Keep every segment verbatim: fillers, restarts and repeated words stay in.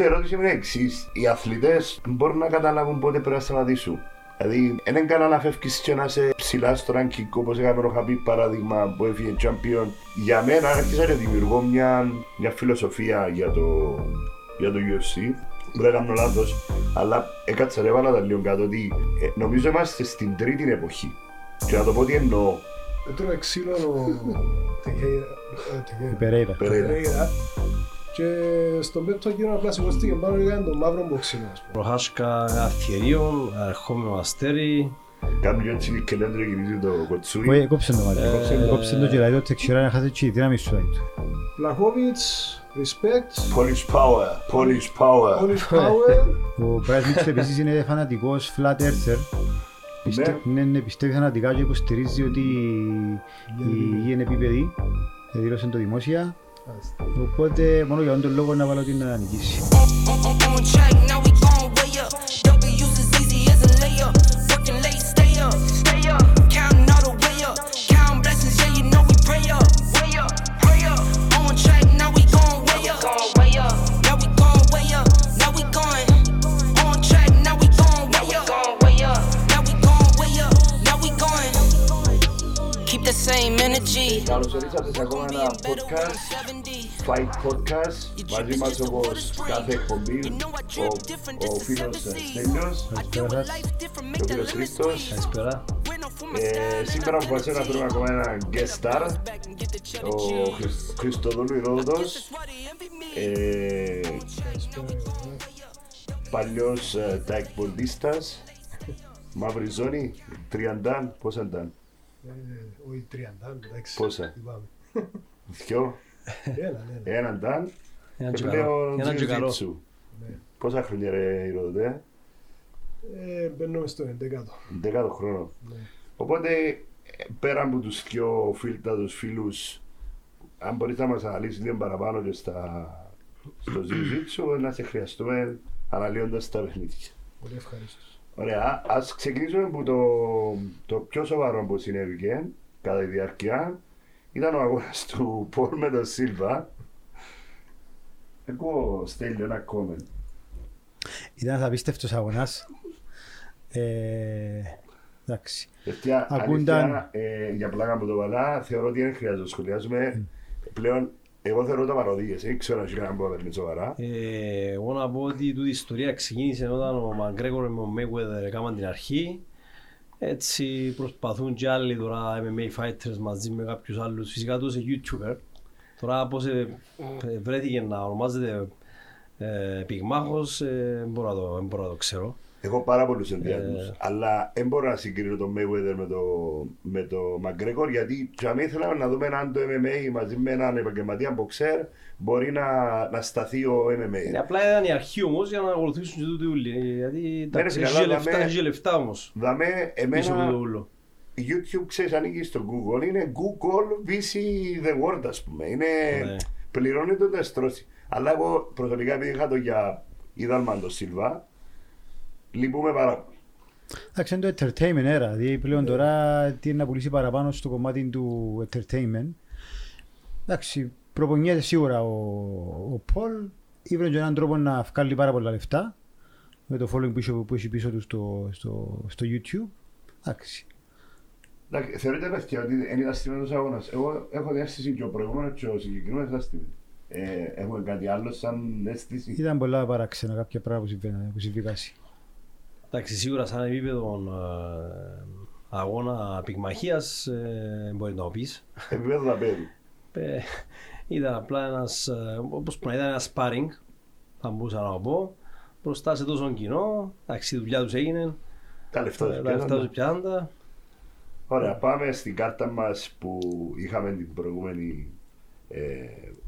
Και η ερώτηση είναι εξής. Οι αθλητές μπορούν να καταλάβουν πότε πρέπει να σταματήσουν. Δηλαδή, δεν είναι καλά να φεύγεις και να είσαι ψηλά στο ranking, όπως έκαμε ο Khabib παράδειγμα που έφυγε champion. Για μένα, άρχισα να δημιουργώ μια, μια φιλοσοφία για το, για το γιου εφ σι. Δεν έκανα λάθος, αλλά έκατσα ρε βάλα τα λίγο κάτω ότι ε, νομίζω είμαστε στην τρίτη εποχή. Και να το πω τι εννοώ. Έτρωγε ξύλο ο Περέιρα. Και στον πέμπτο γύρο απλά σηκώστηκε πάνω και έκανε τον μαύρο μποξινό. Προχάσκα αθιερίων, ερχόμενο αστέρι. Κάμε και έτσι και λέντρο γυρίζει το κοτσούι. Κόψε το μάτι, κόψε το κελάδι, το Τεξιρά να χάσει τη δύναμη σου. Błachowicz, respect. Polish power, Polish power. Polish power. Ο Bryce Mitchell επίσης είναι φανατικός flat earther. Πιστεύει φανατικά και υποστηρίζει ότι η γη είναι επίπεδη. Δήλωσε το δημόσια. Οπότε μόνο για τον λόγο να βάλω την ανοιχτή. Καλώς ορίσατε σε ακόμα ένα podcast, Fight Podcast, μαζί μας όπως κάθε εκπομπή, ο φίλος Στέλιος, ο φίλος Χρήστος. Σήμερα αποφασίσαμε να φέρουμε ακόμα ένα guest star, ο Χριστοδούλου Ηρόδοτος, παλιός ταεκποντίστας, μαύρη ζώνη, τριαντάν, πόσα ήταν. Όχι τριαντάν, εντάξει. Πόσα. Δυο. Έναν ταν. Και πλέον Jiu-Jitsu. Πόσα χρόνια ρε Ηρόδοτε. Μπαίνουμε στο εντεκάτο. Εντεκάτο χρόνο. Οπότε πέρα από τους δυο φίλτατους φίλους, αν μπορείς να μας αναλύσεις λίγο παραπάνω και στο Jiu-Jitsu, να σε χρειαστούμε αναλύοντας τα παιχνίδια. Πολύ ευχαριστώ. Ωραία, ας ξεκινήσουμε από το, το πιο σοβαρό που συνέβηκε κατά τη διάρκεια. Ήταν ο αγώνας του Paul με τον Silva. Εγώ στέλνω ένα comment. Ήταν απίστευτος αγώνας. Ε, εντάξει. Ευτιά, Ακούνταν... αλήθεια, ε, για πλάκα από το παλά, θεωρώ ότι δεν χρειάζεται να σχολιάζουμε. Mm. Πλέον, εγώ θεωρώ τα παροδίες, δεν ξέρω αν είχε κανένα πρόβλημα με σοβαρά. Εγώ να πω ότι τούτη η ιστορία ξεκίνησε όταν ο McGregor με ο Mayweather έκαναν την αρχή. Έτσι προσπαθούν και άλλοι τώρα εμ εμ έι fighters μαζί με κάποιους άλλους, φυσικά τους YouTuber. Τώρα πώς βρέθηκε να ονομάζεται πυγμάχος, δεν μπορώ να το ξέρω. Έχω πάρα πολλούς ενδιασμούς, αλλά δεν μπορώ να συγκρίνω τον Mayweather με τον McGregor, γιατί ήθελα να δούμε αν το εμ εμ έι μαζί με έναν επαγγελματία boxer μπορεί να σταθεί ο εμ εμ έι. Απλά ήταν η αρχή όμως για να ακολουθήσουν και τούτοι ούλοι, γιατί είχε λεφτά όμως πίσω από το ούλο. YouTube ξέρεις ανήκει στο Google, είναι Google βι σι The World ας πούμε, πληρώνει τον τεστρώσει. Αλλά εγώ προσωπικά επειδή είχα το για Ιδάλμαν τον Σίλβα, λυπούμε πάρα. Εντάξει, είναι το entertainment era, δηλαδή πλέον τώρα τι είναι να πουλήσει παραπάνω στο κομμάτι του entertainment. Εντάξει, προπονιέται σίγουρα ο Πολ, ήβρε και έναν τρόπο να βγάλει πάρα πολλά λεφτά με το following πίσω που έχει πίσω του στο, στο, στο YouTube. Εντάξει. Εντάξει, θεωρείτε παιδιά ότι είναι δαστημένος αγώνας. Εγώ έχω διάστηση και ο προηγούμενος και ο συγκεκριμένος δαστημένος. Ε, έχουμε κάτι άλλο σαν αίσθηση. Ήταν πολλά παράξενα κάποια πράγματα που συμβήκασαν. Εντάξει, σίγουρα σαν επίπεδο ε, αγώνα πυγμαχίας ε, μπορεί να το πεις. Επίπεδο να παίρνει. Ήταν απλά ένας, όπως πρέπει να ήταν ένα sparring, θα μπορούσα να το πω. Μπροστά σε τόσο κοινό, εντάξει, η δουλειά τους έγινε. Τα λεφτά τους πιάντα. Ωραία, πάμε στην κάρτα μας που είχαμε την προηγούμενη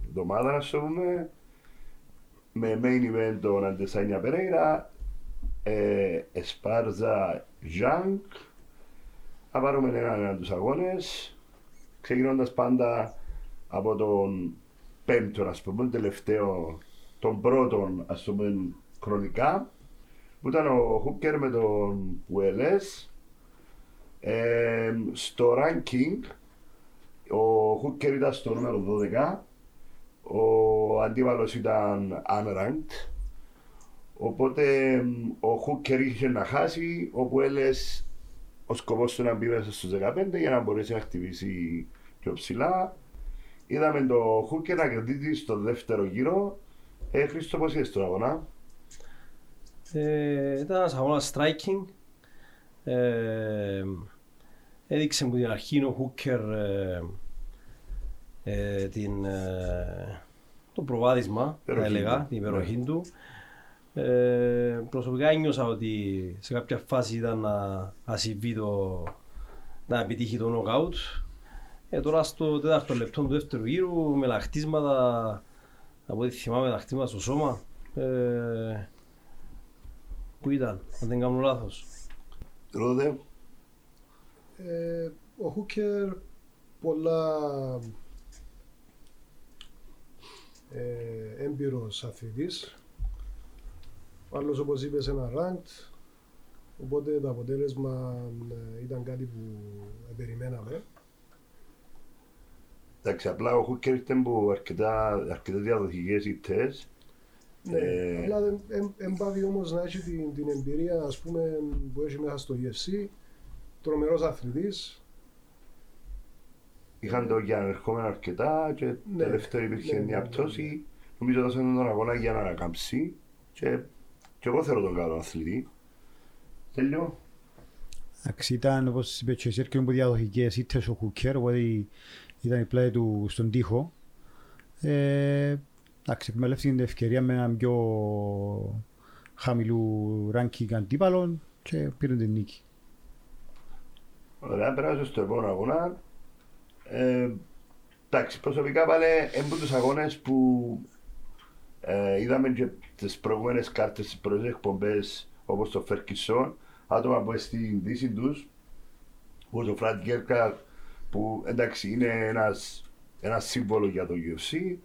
εβδομάδα, να σωβούμε. Με main event τον Adesanya Pereira. Εσπάρζα Ζανγκ. Θα πάρουμε έναν από τους αγώνες, ξεκινώντας πάντα από τον πέμπτο, ας πούμε, τελευταίο, τον πρώτον, ας πούμε, χρονικά, που ήταν ο Χούκερ με τον Ουέλες. Ε, στο ranking, ο Χούκερ ήταν στο νούμερο δώδεκα, ο αντίπαλος ήταν unranked. Οπότε ο Hooker είχε να χάσει, όπου έλες ο σκοπός του να μπει μέσα στους δεκαπέντε για να μπορέσει να χτυπήσει πιο ψηλά. Είδαμε το Hooker να κρατήσει στο δεύτερο γύρο. Ε, Χρήστο, πώς είδες τον αγώνα? Ε, ήταν ένας αγώνας striking. Ε, έδειξε μου την αρχή ο Hooker ε, ε, την, ε, το προβάδισμα, θα έλεγα, την υπεροχή ναι. του. Ε, προσωπικά ένιωσα ότι σε κάποια φάση ήταν να, ασυμβήτω, να επιτύχει το νοκάουτ. Ε, τώρα στο τέταρτο λεπτό του δεύτερου γύρου με τα χτίσματα, από ό,τι θυμάμαι τα χτίσματα στο σώμα, ε, που ήταν, αν δεν κάνω λάθος. Ρόδε. Ε, ο Hooker πολλά ε, έμπειρος αθλητής. Άλλος, όπως είπες, ένα ranked, οπότε το αποτέλεσμα ήταν κάτι που περιμέναμε. Εντάξει, απλά ο Hooker ήταν που αρκετά, αρκετά διαδοχικές ήττες. Ναι, ε... αλλά δεν εμ, πάβει όμως να έχει την, την εμπειρία, ας πούμε, που έχει μέσα στο γιου εφ σι, τρομερός αθλητής. Είχαν το για ερχόμενα αρκετά και ναι, τελευταία υπήρχε ναι, μια ναι, πτώση. Ναι, ναι. Νομίζω δώσαν τον αγώνα για να ανακαμψεί. Και, και εγώ θέλω τον καλό αθλητή. Τέλειο. Εντάξει, ήταν όπως είπε και εσύ, που διαδοχικές ήττες ο Hooker, οπότε ήταν η πλάτη του στον τοίχο. Ε, εντάξει, εκμεταλλεύτηκε την ευκαιρία με έναν πιο χαμηλού ranking αντίπαλων και πήρε την νίκη. Ωραία, περάσω στο επόμενο αγώνα. Ε, εντάξει, προσωπικά πάλι έμπουν τους αγώνες που Ε, είδαμε και τις προηγούμενες κάρτες, τις προηγούμενες εκπομπές, όπως το Ferguson, άτομα που στην δύση τους, όπως ο Frankie Edgar, που εντάξει είναι ένας, ένας σύμβολο για το γιου εφ σι.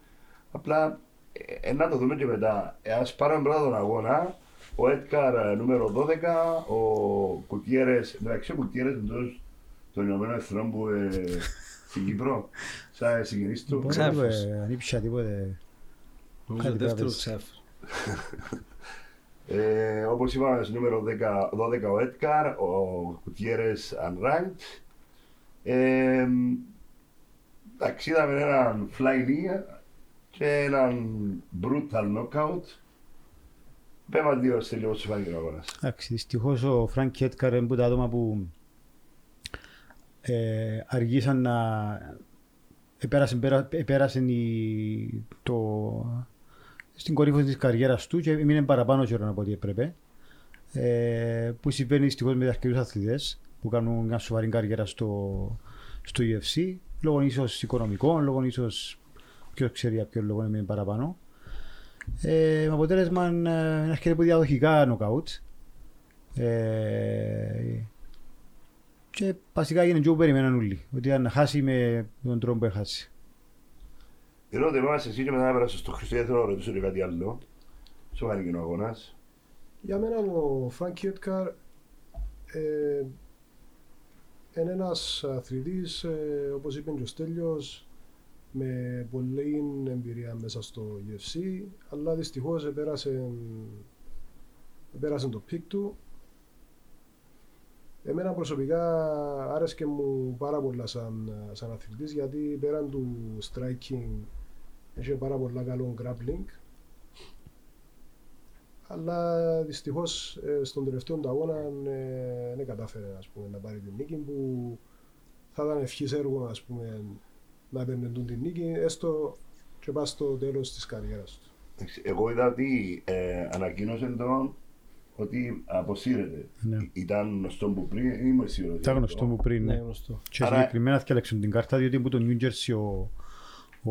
Απλά ε, ε, να το δούμε και μετά. Ε, ας πάρουμε πρώτα τον αγώνα, ο Edgar νούμερο δώδεκα, ο Κουτιέρες, μεταξύ ο Κουτιέρες εντός των Ηνωμένων Εθνών που ε, στην Κύπρο, σαν συγγενής του. Ξάφος. Ανήψα τίποτε. Νομίζω δεύτερο ψεφ. ε, όπως είπαμε στο νούμερο δέκα, δώδεκα ο Edgar, ο Gutierrez unranked. Ε, εντάξει, είδαμε έναν fly knee και έναν brutal knockout. Πέμα δύο σε λίγο σου φάνηκε ο αγώνας. Εντάξει, δυστυχώς ο Frankie Edgar είναι τα άτομα που ε, αργήσαν να επέρασαν το στην κορύφωση της καριέρας του και έμεινε παραπάνω καιρό από ό,τι έπρεπε. Ε, που συμβαίνει δυστυχώς με αρκετούς αθλητές που κάνουν μια σοβαρή καριέρα στο, στο γιου εφ σι, λόγω ίσως οικονομικών, λόγω ίσως ποιος ξέρει για ποιον λόγο έμεινε παραπάνω. Ε, με αποτέλεσμα ένα αρκετά διαδοχικά νοκάουτ. Ε, και βασικά έγινε και όπου περιμέναν όλοι, ότι αν χάσει με τον τρόπο που έχασε. Ενώ δεν είμαστε εσύ και μετά έπρασε στο Χριστό, θέλω να ρωτήσω και κάτι άλλο. Σου φάνηκε ο αγώνας? Για μένα ο Frankie Edgar ε, είναι ένας αθλητής, ε, όπως είπε και ο Στέλιος, με πολλή εμπειρία μέσα στο γιου εφ σι, αλλά δυστυχώς επέρασε, επέρασε το πικ του. Εμένα προσωπικά άρεσκε μου πάρα πολλά σαν, σαν αθλητής, γιατί πέραν του striking είχε πάρα πολλά καλό grappling, αλλά δυστυχώς στον τελευταίο αγώνα δεν κατάφερε, ας πούμε, να πάρει την νίκη, που θα ήταν ευχής έργο, ας πούμε, να επενδύουν την νίκη έστω και πάει στο τέλος της καριέρας του. Εγώ είδα ότι ε, ανακοίνωσε τον ότι αποσύρεται. Ναι. Ήταν γνωστό που πριν ή είμαι σίγουρος? Ήταν γνωστό που πριν, ναι. Και άρα συγκεκριμένα θα έλεξαν την κάρτα, διότι από το New Jersey ο,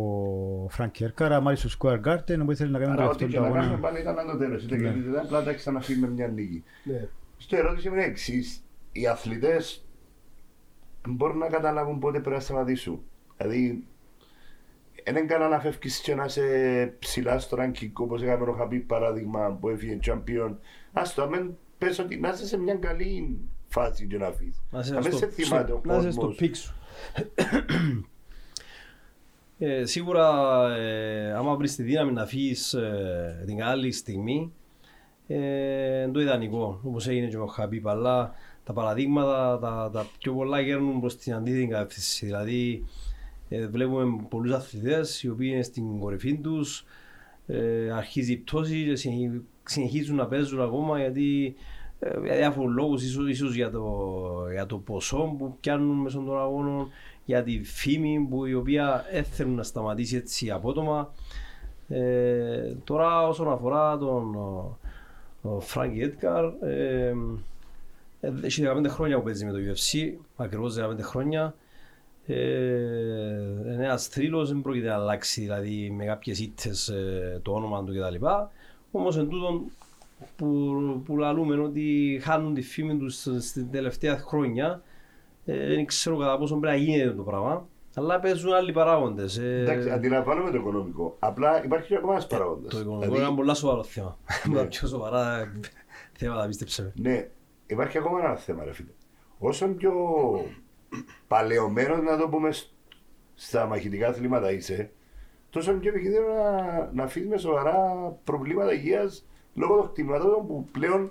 ο Frankie Edgar αμάρει στο Square Garden, οπότε θέλει να κάνει τον αυτόν τον αγώνα. Άρα ό,τι και να κάνουμε πάλι ήταν αν το τέλος, ήταν ναι. Και απλά τα ξαναφύγει με μια νίκη. Ναι. Στο ερώτηση είναι εξής, οι αθλητές μπορούν να καταλάβουν πότε πρέπει να σταματήσουν. Δηλαδή, δεν έκανα να φεύγεις και να είσαι ψηλά στο ranking, όπως έκαμε ο Khabib παράδειγμα που έφυγε champion. Ας το αμεν πες ότι να είσαι σε μια καλή φάση και να φύγεις. Να είσαι στο, στο, στο πικ σου. ε, σίγουρα ε, άμα βρεις τη δύναμη να φύγεις ε, την άλλη στιγμή, ε, το ιδανικό, όπως έγινε και με τον Khabib, αλλά τα παραδείγματα τα, τα πιο πολλά γέρνουν προς την αντίθετη κατεύθυνση. Δηλαδή ε, βλέπουμε πολλούς αθλητές οι οποίοι είναι στην κορυφή τους, ε, αρχίζει η πτώση και συνεχίζουν να παίζουν ακόμα γιατί ε, για διάφορους λόγους, ίσως, ίσως για, το, για το ποσό που πιάνουν μέσω των αγώνων, για τη φήμη που η οποία θέλουν να σταματήσει έτσι απότομα. Ε, τώρα όσον αφορά τον Frankie Edgar, ε, έχει δεκαπέντε χρόνια που παίζει με το γιου εφ σι, ακριβώς δεκαπέντε χρόνια. Ε, ένας θρύλος, δεν πρόκειται να αλλάξει δηλαδή, με κάποιες ήττες ε, το όνομα του κτλ. Όμως εν τούτον που, που λαλούμε ότι χάνουν τη φήμη τους στην τελευταία χρόνια, ε, δεν ξέρω κατά πόσο πρέπει να γίνεται το πράγμα. Αλλά παίζουν άλλοι παράγοντες. Εντάξει, αντιλαμβάνομαι το οικονομικό. Απλά υπάρχει και ακόμα ένας παράγοντας. Το οικονομικό δηλαδή... είναι ένα πολύ σοβαρό θέμα. Ναι. Πιο σοβαρά θέματα, πίστεψε. Ναι, υπάρχει ακόμα ένα θέμα, ρε φίλε. Όσο πιο παλαιωμένο, να το πούμε, στα μαχητικά αθλήματα είσαι, τόσο πιο επικίνδυνο να, να αφήνει με σοβαρά προβλήματα υγείας λόγω των χτυπημάτων που πλέον.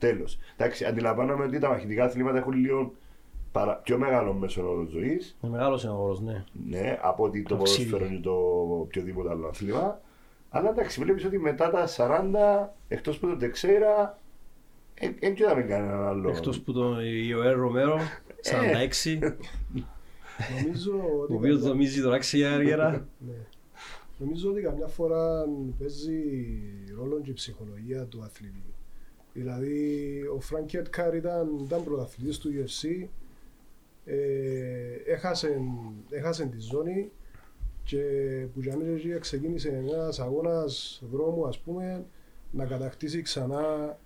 Τέλος. Εντάξει, αντιλαμβάνομαι ότι τα μαχητικά αθλήματα έχουν λίγο παρα... πιο μεγάλο μέσο όρο ζωής. Είναι μεγάλος ο όρος, ναι. Ναι, από ότι το ποδόσφαιρο ή το οποιοδήποτε άλλο αθλήμα. Αλλά εντάξει, βλέπεις ότι μετά τα σαράντα, εκτός που τον Τεξέιρα, δεν κοιτάμε κανέναν άλλο. Εκτός που τον Ιωέρ Ρομέρο, σαράντα έξι. Ο οποίος δομίζει τον άξια έργερα. Νομίζω ότι καμιά φορά παίζει ρόλο και η ψυχολογία του αθλητή. Δηλαδή, ο Frankie Edgar ήταν, ήταν πρωταθλητής του γιου εφ σι, ε, έχασε, έχασε τη ζώνη και που για μένα ξεκίνησε ένας αγώνας δρόμου, ας πούμε, να κατακτήσει ξανά...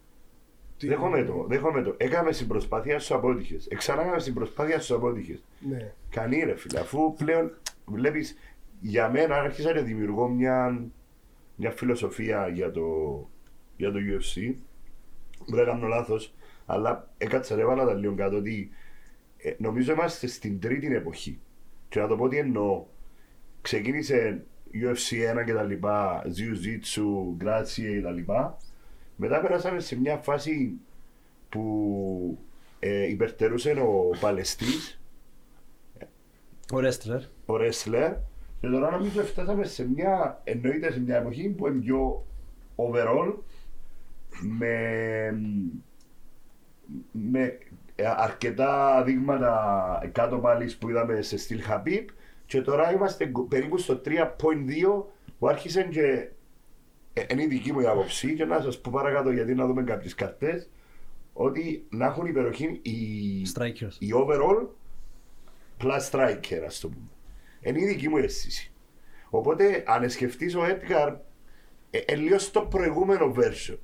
Την... Δέχομαι το, δέχομαι το. Έκαμε στην προσπάθεια στους απότυχες. Εξανάγαμε στην προσπάθεια στους απότυχες. Ναι. Κανεί ρε φίλε, αφού πλέον βλέπεις, για μένα άρχισα να δημιουργώ μια, μια φιλοσοφία για το, για το γιου εφ σι. Μπορεί να κάνω λάθος, αλλά έκατσα ρε βάλα τα λίγο κάτω ότι ε, νομίζω είμαστε στην τρίτη εποχή. Και να το πω τι εννοώ. Ξεκίνησε γιου εφ σι ένα και τα λοιπά, Jiu-Jitsu, Gracie και τα λοιπά. Μετά πέρασαμε σε μια φάση που ε, υπερτερούσε ο Παλαιστής. Ο wrestler. Ο wrestler. Και τώρα νομίζω φτάσαμε σε μια, εννοείται σε μια εποχή που είναι πιο overall. Με, με αρκετά δείγματα κάτω πάλι που είδαμε σε στυλ Khabib και τώρα είμαστε περίπου στο τρία κόμμα δύο που άρχισε και ε, είναι η δική μου άποψη και να σας πω παρακάτω γιατί να δούμε κάποιες καρτές ότι να έχουν υπεροχή οι, οι overall plus striker ας το πούμε. Είναι η δική μου αίσθηση. Οπότε αν σκεφτείς ο Edgar ε, ε, λίγο στο προηγούμενο version.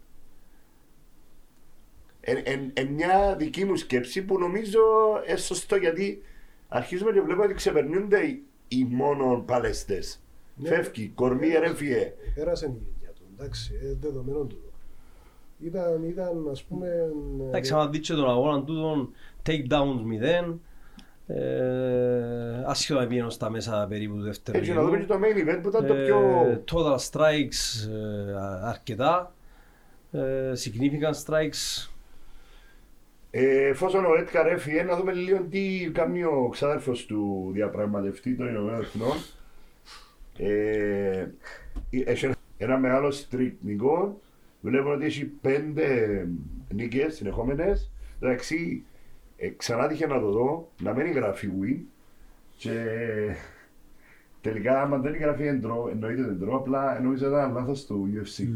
Είναι εν, εν, μια δική μου σκέψη που νομίζω είναι σωστό γιατί αρχίζουμε και βλέπουμε ότι ξεπερνούνται οι, οι μόνο παλαιστές. Ναι, φεύγει, κορμί, ερεύγει. Πέρασε η γενιά του, εντάξει, ε, δεδομένο του. Ήταν, ήταν ας πούμε... Εντάξει, άμα δείτε τον αγώνα τούτον, takedowns μηδέν, άσχεδο επίγαινο στα μέσα περίπου του δεύτερου. Έτσι, να δούμε και το main event που ήταν το πιο... Total strikes αρκετά, significant strikes. Εφόσον ο Edgar έφυγε, να δούμε λίγο τι κάνει ο ξάδερφος του διαπραγματευτή των Ηνωμένων Εθνών. Έχει ένα μεγάλο streak νικών. Βλέπουμε ότι έχει πέντε νίκες συνεχόμενες. Εντάξει, ξανά τύχε να το δω, να μην γράφει win. Και τελικά, άμα δεν γράφει εννοείται δεν τρώω, απλά εννοείται ένα λάθος του γιου εφ σι.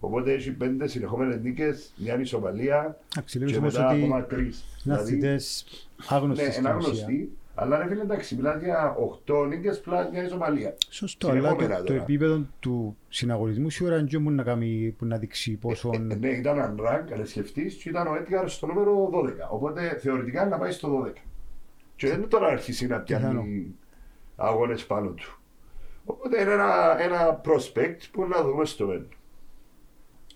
Οπότε έχει πέντε συνεχόμενες νίκες, μια ισοπαλία και μετά ακόμα τρεις. Είναι αθλητές άγνωστοι στην ουσία. Αλλά ρε φίλε, εντάξει, μιλάς για οκτώ νίκες πλάς μια Ισομαλία. Σωστό, αλλά το, το επίπεδο του συναγωνισμού σίγουρα δεν μπορούν να κάνει που να δείξει πόσο. Ε, ε, ναι, ήταν ένα ραγκ, αν σκεφτείς, και ήταν ο Edgar στο νούμερο δώδεκα. Οπότε θεωρητικά να πάει στο δώδεκα. Και δεν τώρα αρχίσει να πιάνει αγώνες πάνω του. Οπότε είναι ένα, ένα prospect που να δούμε στο μέλλον.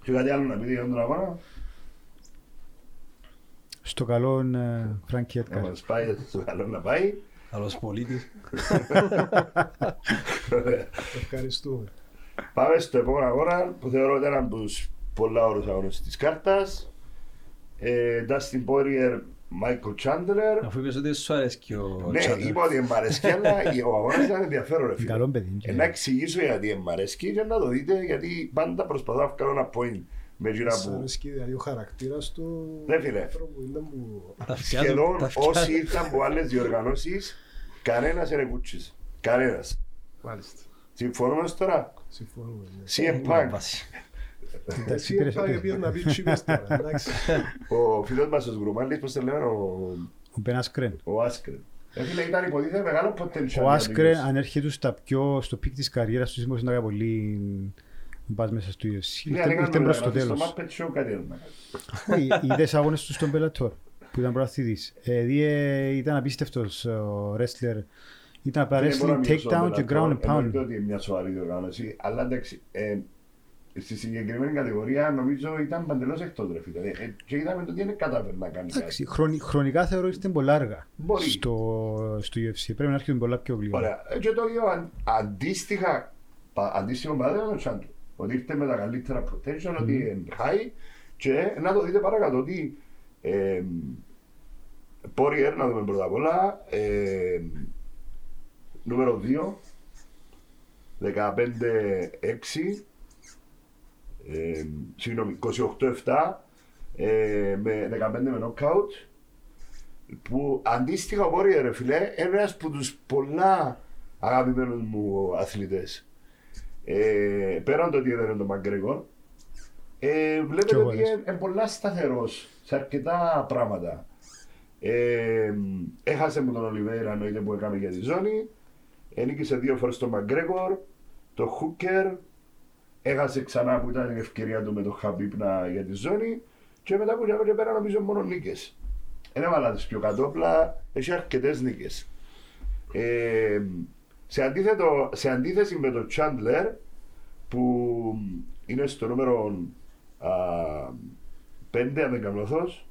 Και κάτι άλλο να πείτε για τον αγώνα. Στο καλό, Frankie Edgar. Όμως πάει, στο καλό να πάει. Καλός πολίτης. Ευχαριστούμε. Πάμε στο επόμενο αγώνα που θεωρώ ότι ήταν από τους πολλά όρους αγώνες της κάρτας. Ε, Dustin Poirier, Michael Chandler. Αφού είπες ότι σου αρέσκει ο Chandler. Ναι, είπα ότι μ' αρέσκει, αλλά ο αγώνας ήταν ενδιαφέρον. Καλό παιδί. Να εξηγήσω γιατί μ' αρέσκει και να το δείτε, γιατί πάντα προσπαθώ να κάνω ένα point. Σαν αρέσκει δηλαδή ο χαρακτήρας του ανθρώπου, ήταν που... Σχεδόν όσοι ήρθαν από άλλες διοργανώσεις, κανένας είναι κουτσής. Κανένας. Μάλιστα. Συμφωνούμε τώρα. Συμφωνούμε. Σιεμπάνκ. Σιεμπάνκ πήγαν να πει τσίπες τώρα, εντάξει. Ο φίλος μας ο Γκρουμάλης, πώς το λέμε, ο... Ο Ben Askren. Ο Askren. Έφυλε, ήταν υποτίθεται μεγάλο potential. Ο Askren αν έρχεται στο πικ της καριέρας του, σήμερα ήταν πολύ... Μπας μέσα στο γιου εφ σι, ήρθε μπρος στο τέλος. Είδες αγώνες του στον Bellator, που ήταν προαθλητής. Ήταν απίστευτος ο wrestler. Ήταν απλά wrestling, takedown και ground and pound. Εννοείται ότι είναι μια σοβαρή διοργάνωση, αλλά εντάξει, στη συγκεκριμένη κατηγορία νομίζω ήταν παντελώς εκτός ρε φίλε. Και είδαμε ότι δεν κατάφερε να κάνει κάτι. Χρονικά θεωρώ ότι ήταν πολύ αργά στο γιου εφ σι. Πρέπει να έρχεται πολλά πιο γλυκά. Και το ίδιο αντίστοιχα, αντίστοιχο παράδειγμα του Santos. Ότι ήρθε με τα καλύτερα protection, mm. ότι είναι και να το δείτε παρακάτω ότι ε, Poirier, να δούμε πρώτα απ' όλα, ε, νούμερο δύο, δεκαπέντε έξι, ε, συγγνώμη, είκοσι οκτώ επτά, ε, με δεκαπέντε με knockout, που αντίστοιχα ο Poirier, ρε φιλέ, είναι ένας από τους πολλά αγαπημένους μου αθλητές. Ε, πέραν το ότι έδερε τον McGregor, ε, βλέπετε ότι είναι ε, ε, πολλά σταθερός σε αρκετά πράγματα. Ε, έχασε με τον Ολιβέιρα, εννοείται που έκαμε για τη ζώνη, ενίκησε δύο φορές τον McGregor, τον Hooker, έχασε ξανά που ήταν η ευκαιρία του με τον Khabib για τη ζώνη και μετά που είχαμε και πέρα νομίζω μόνο νίκες. Εν έβαλα τις πιο κατόπλα, έχει αρκετές νίκες. Ε, Σε, αντίθετο, σε αντίθεση με τον Chandler που είναι στο νούμερο α, πέντε, αν δεν κάνω λάθος.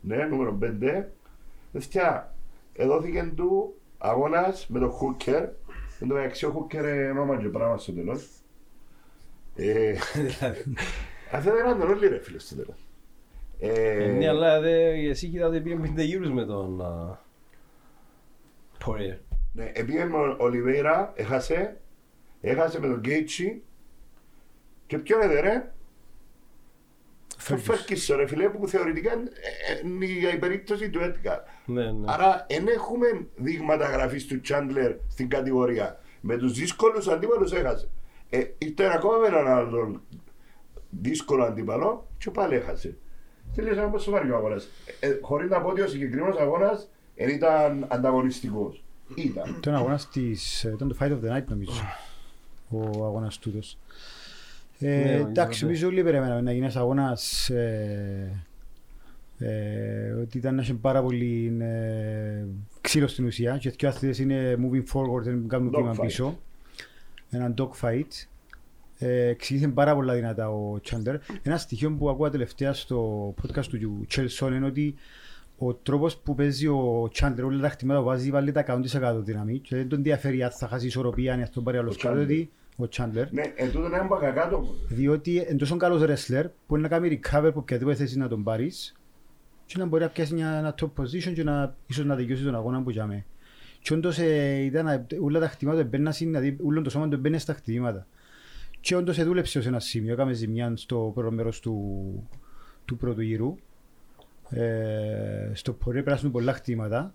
Ναι, νούμερο πέντε. Δεστιά, εδόθηκε του αγώνας με τον Hooker. Εν τω μεταξύ ο Hooker ενώμαν και πράγμα στο τέλος. Αυτά δεν ήταν όλοι ρε φίλε στο τέλος. Ναι, αλλά εσύ κοιτάτε πήγαμε πέντε γύρους με τον Poirier. Ναι, επειδή με τον Ολιβέιρα, έχασε, έχασε με τον Γκέιτσι και ποιον έδερε, τον Φέρκισον ρε φίλε, που θεωρητικά είναι η περίπτωση του Edgar. Ναι, ναι. Άρα δεν έχουμε δείγματα γραφής του Chandler στην κατηγορία. Με τους δύσκολους αντίπαλους έχασε. Ε, ήταν ακόμα με έναν άλλον δύσκολο αντίπαλο και πάλι έχασε. Τελείωσε ένα σοβαρό αγώνα. Ε, χωρίς να πω ότι ο συγκεκριμένος αγώνας δεν ήταν ανταγωνιστικός. Ήταν το Fight of the Night νομίζω, ο αγώνας τούτος. Εντάξει, νομίζω όλοι περιμέναμε να γίνει ένας αγώνας ότι ήταν πάρα πολύ ξύλο στην ουσία και οι αθλητές είναι moving forward, δεν κάνουν βήμα πίσω. Έναν dog fight. Εξηγήθηκε πάρα πολλά δυνατά ο Chandler. Ένα στοιχείο που ακούω τελευταία στο podcast του Chelsea είναι ότι ο τρόπος που παίζει ο Chandler, όλα τα χτυμάτα που βάζει, βάλει τα εκατό τοις εκατό δύναμη και δεν τον ενδιαφέρει αν θα χάσει ισορροπία, αν αυτόν πάρει άλλος κάτω, διότι ο Chandler. Ναι, εντός τον έμπα κάτω. Διότι εντός τον καλός wrestler μπορεί να κάνει recover από οποιαδήποτε θέση να τον πάρεις και να μπορεί να πιάσει ένα top position και να, ίσως να δικαιώσει τον αγώνα που είχαμε. Και όντως ε, ήταν όλα τα χτυμάτα που μπαίνουν, δηλαδή όλο το σώμα του μπαίνουν στα χτυμάτα. Και όντως δούλεψε ως ένα σημείο, έκαμε ζημιά στο πρώτο μέρος του, του πρώτου γύρου. Ε, στο πορεία περάσουν πολλά χτήματα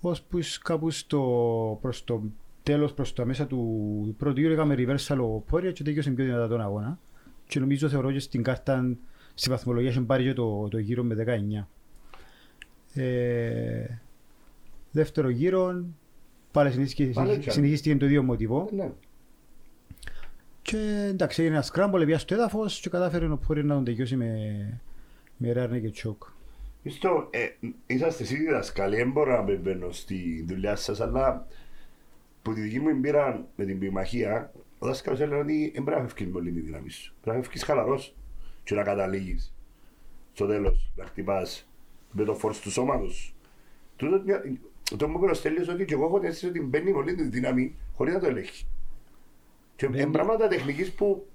ώσπου κάπου στο, προς το τέλος, προς τα μέσα του πρώτου γύρου είχαμε reversal ο πορεία και τελειώσαν πιο δυνατά τον αγώνα και νομίζω θεωρώ και στην κάρτα στη βαθμολογία είχαν πάρει και το, το γύρο με δεκαεννιά. ε, Δεύτερο γύρο, πάλι συνεχίστηκε με το ίδιο μοτιβό. Ναι. Και εντάξει, έγινε ένα σκράμπολ, πιάσε το έδαφος και κατάφερε ο Πόρη να τον τελειώσει με, με Rear Naked Choke. Πιστώ, ε, είσαστε εσείς διδασκαλοί, δεν μπορώ να μπαίνω στη δουλειά σας, αλλά που τη δική μου εμπειρία με την ποιμαχία, ο δάσκαλος έλεγε ότι δεν πρέπει να φεύγεις πολύ τη δύναμη σου. Πρέπει να φεύγεις χαλαρός και να καταλήγεις στο τέλος, να χτυπάς με το φόρτο του σώματος. Το μου προστέλειος ότι και εγώ έχω τέσσερις ότι μπαίνει πολύ τη δύναμη χωρίς να το ελέγχει. Και είναι πράγματα τεχνικής που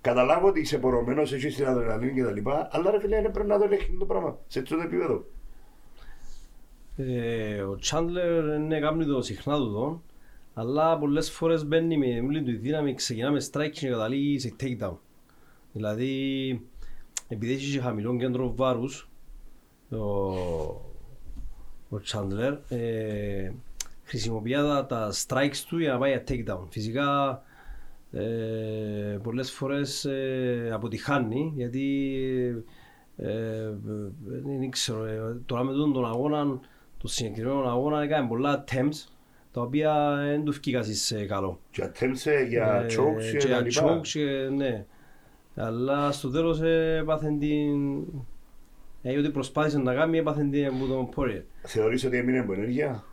καταλάβω ότι είσαι πορωμένος, έχεις την αδρεναλίνη και τα λοιπά, αλλά ρε φίλε, πρέπει να το ελέγχει το πράγμα, σε τέτοιο επίπεδο. Ε, ο Chandler είναι κάνει το συχνά του τον, αλλά πολλές φορές μπαίνει με όλη του δύναμη, ξεκινά με striking και καταλήγει σε takedown. Δηλαδή, επειδή έχει χαμηλό κέντρο βάρους, ο, ο Chandler, ε, χρησιμοποιεί τα strikes του για να πάει takedown. Φυσικά ε, πολλές φορές ε, αποτυχάνει γιατί ε, ε, δεν ξέρω, ε, τώρα με τον αγώνα, το συγκεκριμένο αγώνα έκανε πολλά attempts τα οποία δεν του βγήκαν καλό. Και attempts για chokes και τα λοιπά. Ναι. Αλλά στο τέλος έπαθεν την... Ε, ό,τι προσπάθησε να κάνει έπαθεν από τον Poirier. Θεωρείς ότι έμεινε από ενέργεια?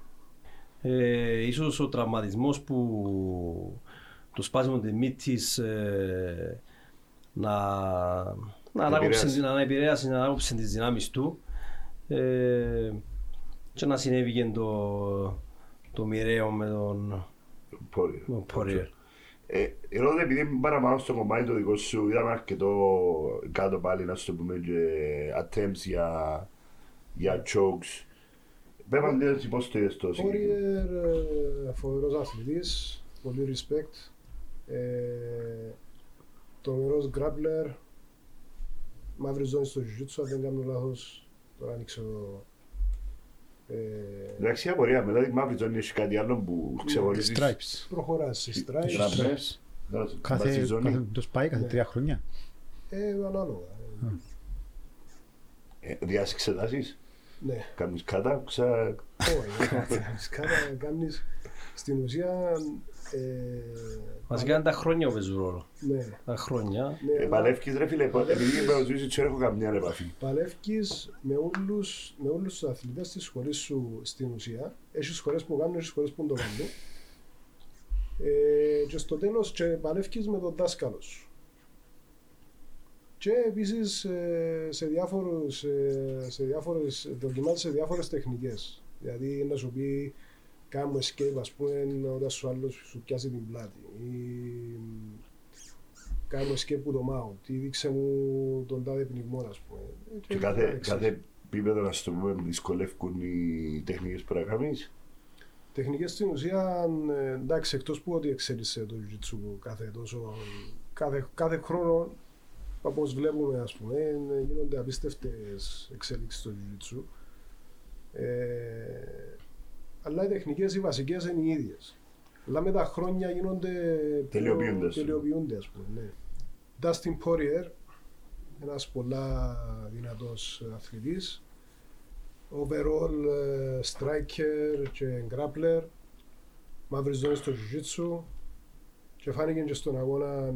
Ε, ίσως ο τραυματισμός που το σπάσιμο της μύτης ε, να, να ανάκοψε να επηρέασε, να ανάκοψε τις δυνάμεις του ε, και να συνέβηκε το, το μοιραίο με τον Poirier. Ε, ερώτητα επειδή είμαι παραπάνω στο κομμάτι το δικό σου, είδαμε αρκετό κάτω πάλι να σου το πούμε attempts για, για chokes. Πέμπαν διότι πώς το είδες το συγκεκριμένο. Poirier, φοβερός αθλητής, πολύ respect, ε, τρομερός grappler, μαύρη ζώνη στο Jiu-Jitsu, αν δεν κάνω λάθος, τώρα ανοίξω... Εντάξει, απορία, μετά τη μαύρη ζώνη έχει κάτι άλλο που ξεχωρίζεις. Stripes. Προχωράς στις stripes. Κάθε τους πάει κάθε τρία χρόνια. Ε, ανάλογα. Διάσεις εξετάσεις. Ναι. Κάνεις κάτα, ξα... Όχι, κάνεις κάτα, κάνεις... Στην ουσία... Μας κάνουν τα χρόνια ο Βεζουρόλο. Ναι. Τα χρόνια. Παλεύκεις ρε φίλε, επειδή είπα ο Ζουίζι και έχω καμιά επαφή. Παλεύκεις με όλους τους αθλητές της σχολής σου στην ουσία. Έχεις χωρές που κάνουν, έχεις χωρές που το κάνουν. Και στο τέλος παλεύκεις με τον δάσκαλο σου. Και επίσης σε διάφορους, σε διάφορες, δοκιμάζεις σε διάφορες τεχνικές. Δηλαδή να σου πει κάμω escape ας πούμε όταν σου άλλος σου πιάσει την πλάτη ή κάμω escape που το mount ή δείξε μου τον τάδε πνιγμόνα ας πούμε. Και, και κάθε, κάθε επίπεδο να σου το πούμε δυσκολεύουν οι τεχνικές που να κάνεις. Τεχνικές στην ουσία εντάξει εκτός που ότι εξέλισε το Jiu-Jitsu κάθε τόσο, κάθε, κάθε χρόνο όπως βλέπουμε, ας πούμε, γίνονται απίστευτες εξέλιξεις στο Jiu-Jitsu. Ε, αλλά οι τεχνικές, οι βασικές είναι οι ίδιες. Αλλά με τα χρόνια γίνονται τελειοποιούνται, τελειοποιούνται ας πούμε. Ναι. Dustin Poirier, ένας πολλά δυνατός αθλητής. Overall striker και grappler. Μαύρη ζώνη στο Jiu-Jitsu. Και φάνηκε και στον αγώνα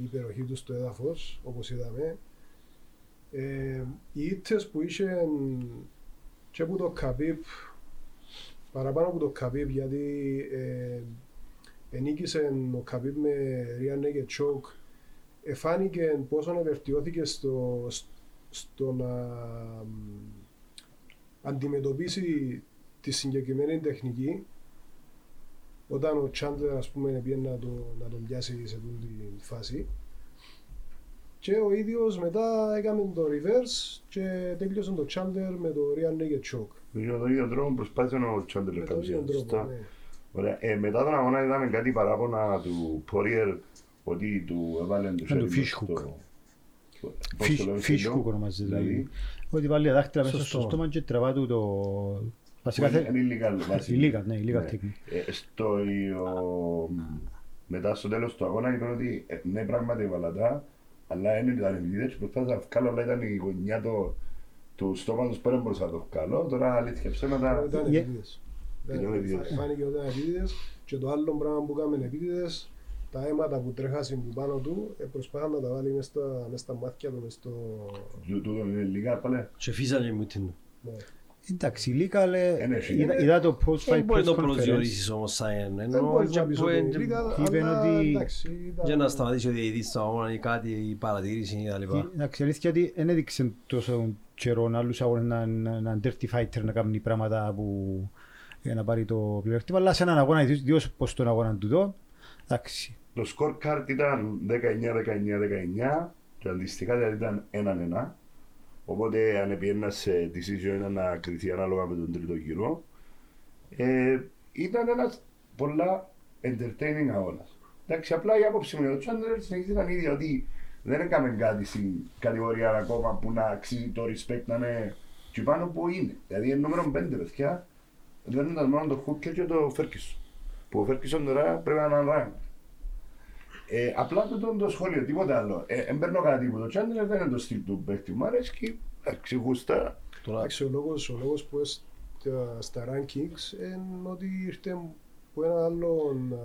η υπεροχή του στο έδαφος, όπως είδαμε. Ε, οι ήττες που είχε και από το Khabib, παραπάνω από το Khabib, γιατί ε, ενίκησε ο Khabib με Rear Naked Choke, ε, φάνηκε πόσο ευερτιώθηκε στο, στο να αντιμετωπίσει τη συγκεκριμένη τεχνική. Όταν ο Chandler ας πούμε πήγε να, το, να τον πιάσει σε αυτή τη φάση και ο ίδιος μετά έκανε το reverse και τέλειωσε τον Chandler με το Rear Naked Choke. Με τον ίδιο τρόπο προσπάθησε ο Chandler κάποια σωστά. Μετά τον αγώνα είδαμε κάτι παράπονα του Poirier ότι του έβαλε το χέρι στο... Fish Hook ονομάζεται δηλαδή. Ότι βάλει τα δάχτυλα μέσα στο στόμα και τραβά του το... Είναι illegal τέχνη. Μετά στο τέλος του αγώνα είπαν ότι ναι πράγματι βαλατά αλλά δεν ήταν επιδίδες και προσπάθησαν να βγάλω αλλά ήταν η γωνιά του στόματος πέραν μπορούσα να το βγάλω, τώρα αλήθεια ψέματα. Ήταν επίτηδες. Φάνηκε ότι ήταν επίτηδες και το άλλο πράγμα που κάνουν επίτηδες, τα αίματα που τρέχασαν που πάνω του προσπάθαν να τα βάλει μέσα στα μάτια του, μέσα στο... Λίγα πάλι. Και φύσανε μου την. Εντάξει, λίγα λέει, είδα το post-fight press conference όμως σαν ενώ είπε ότι για να σταματήσει ο διαιτητής στον αγώνα ή κάτι, η παρατήρηση ή τα λοιπά. Εντάξει, αλήθεια ότι δεν έδειξε τόσο καιρό άλλους αγώνες έναν dirty fighter να κάνει πράγματα που για να πάρει το πλεονέκτημα, αλλά σε έναν αγώνα, ιδίως πως τον αγώνα του δω, εντάξει. Το scorecard ήταν δεκαεννιά δεκαεννιά δεκαεννιά και αντιστοιχά δηλαδή ήταν ένα ένα. Οπότε αν επιένας σε decision να κριθεί ανάλογα με τον τρίτο γύρο. Ε, ήταν ένας πολλά entertaining αγώνας. Εντάξει, απλά η άποψη μου για τον Chandler συνεχίζει την ίδια, ότι δεν έκαμε κάτι στην κατηγορία ακόμα που να αξίζει το respect να είναι και πάνω που είναι. Δηλαδή νούμερο πέντε παιδιά δεν ήταν μόνο το Hooker και το Ferguson. Που ο Ferguson τώρα πρέπει να αναλάβει. Ε, απλά το τον το σχόλιο, τίποτα άλλο. Εν παίρνω κάτι που το Chandler δεν είναι το στυλ του παίκτη μου αρέσει και εξηγούστα. Εντάξει, ο λόγος που έστω στα rankings είναι ότι ήρθε από έναν άλλον...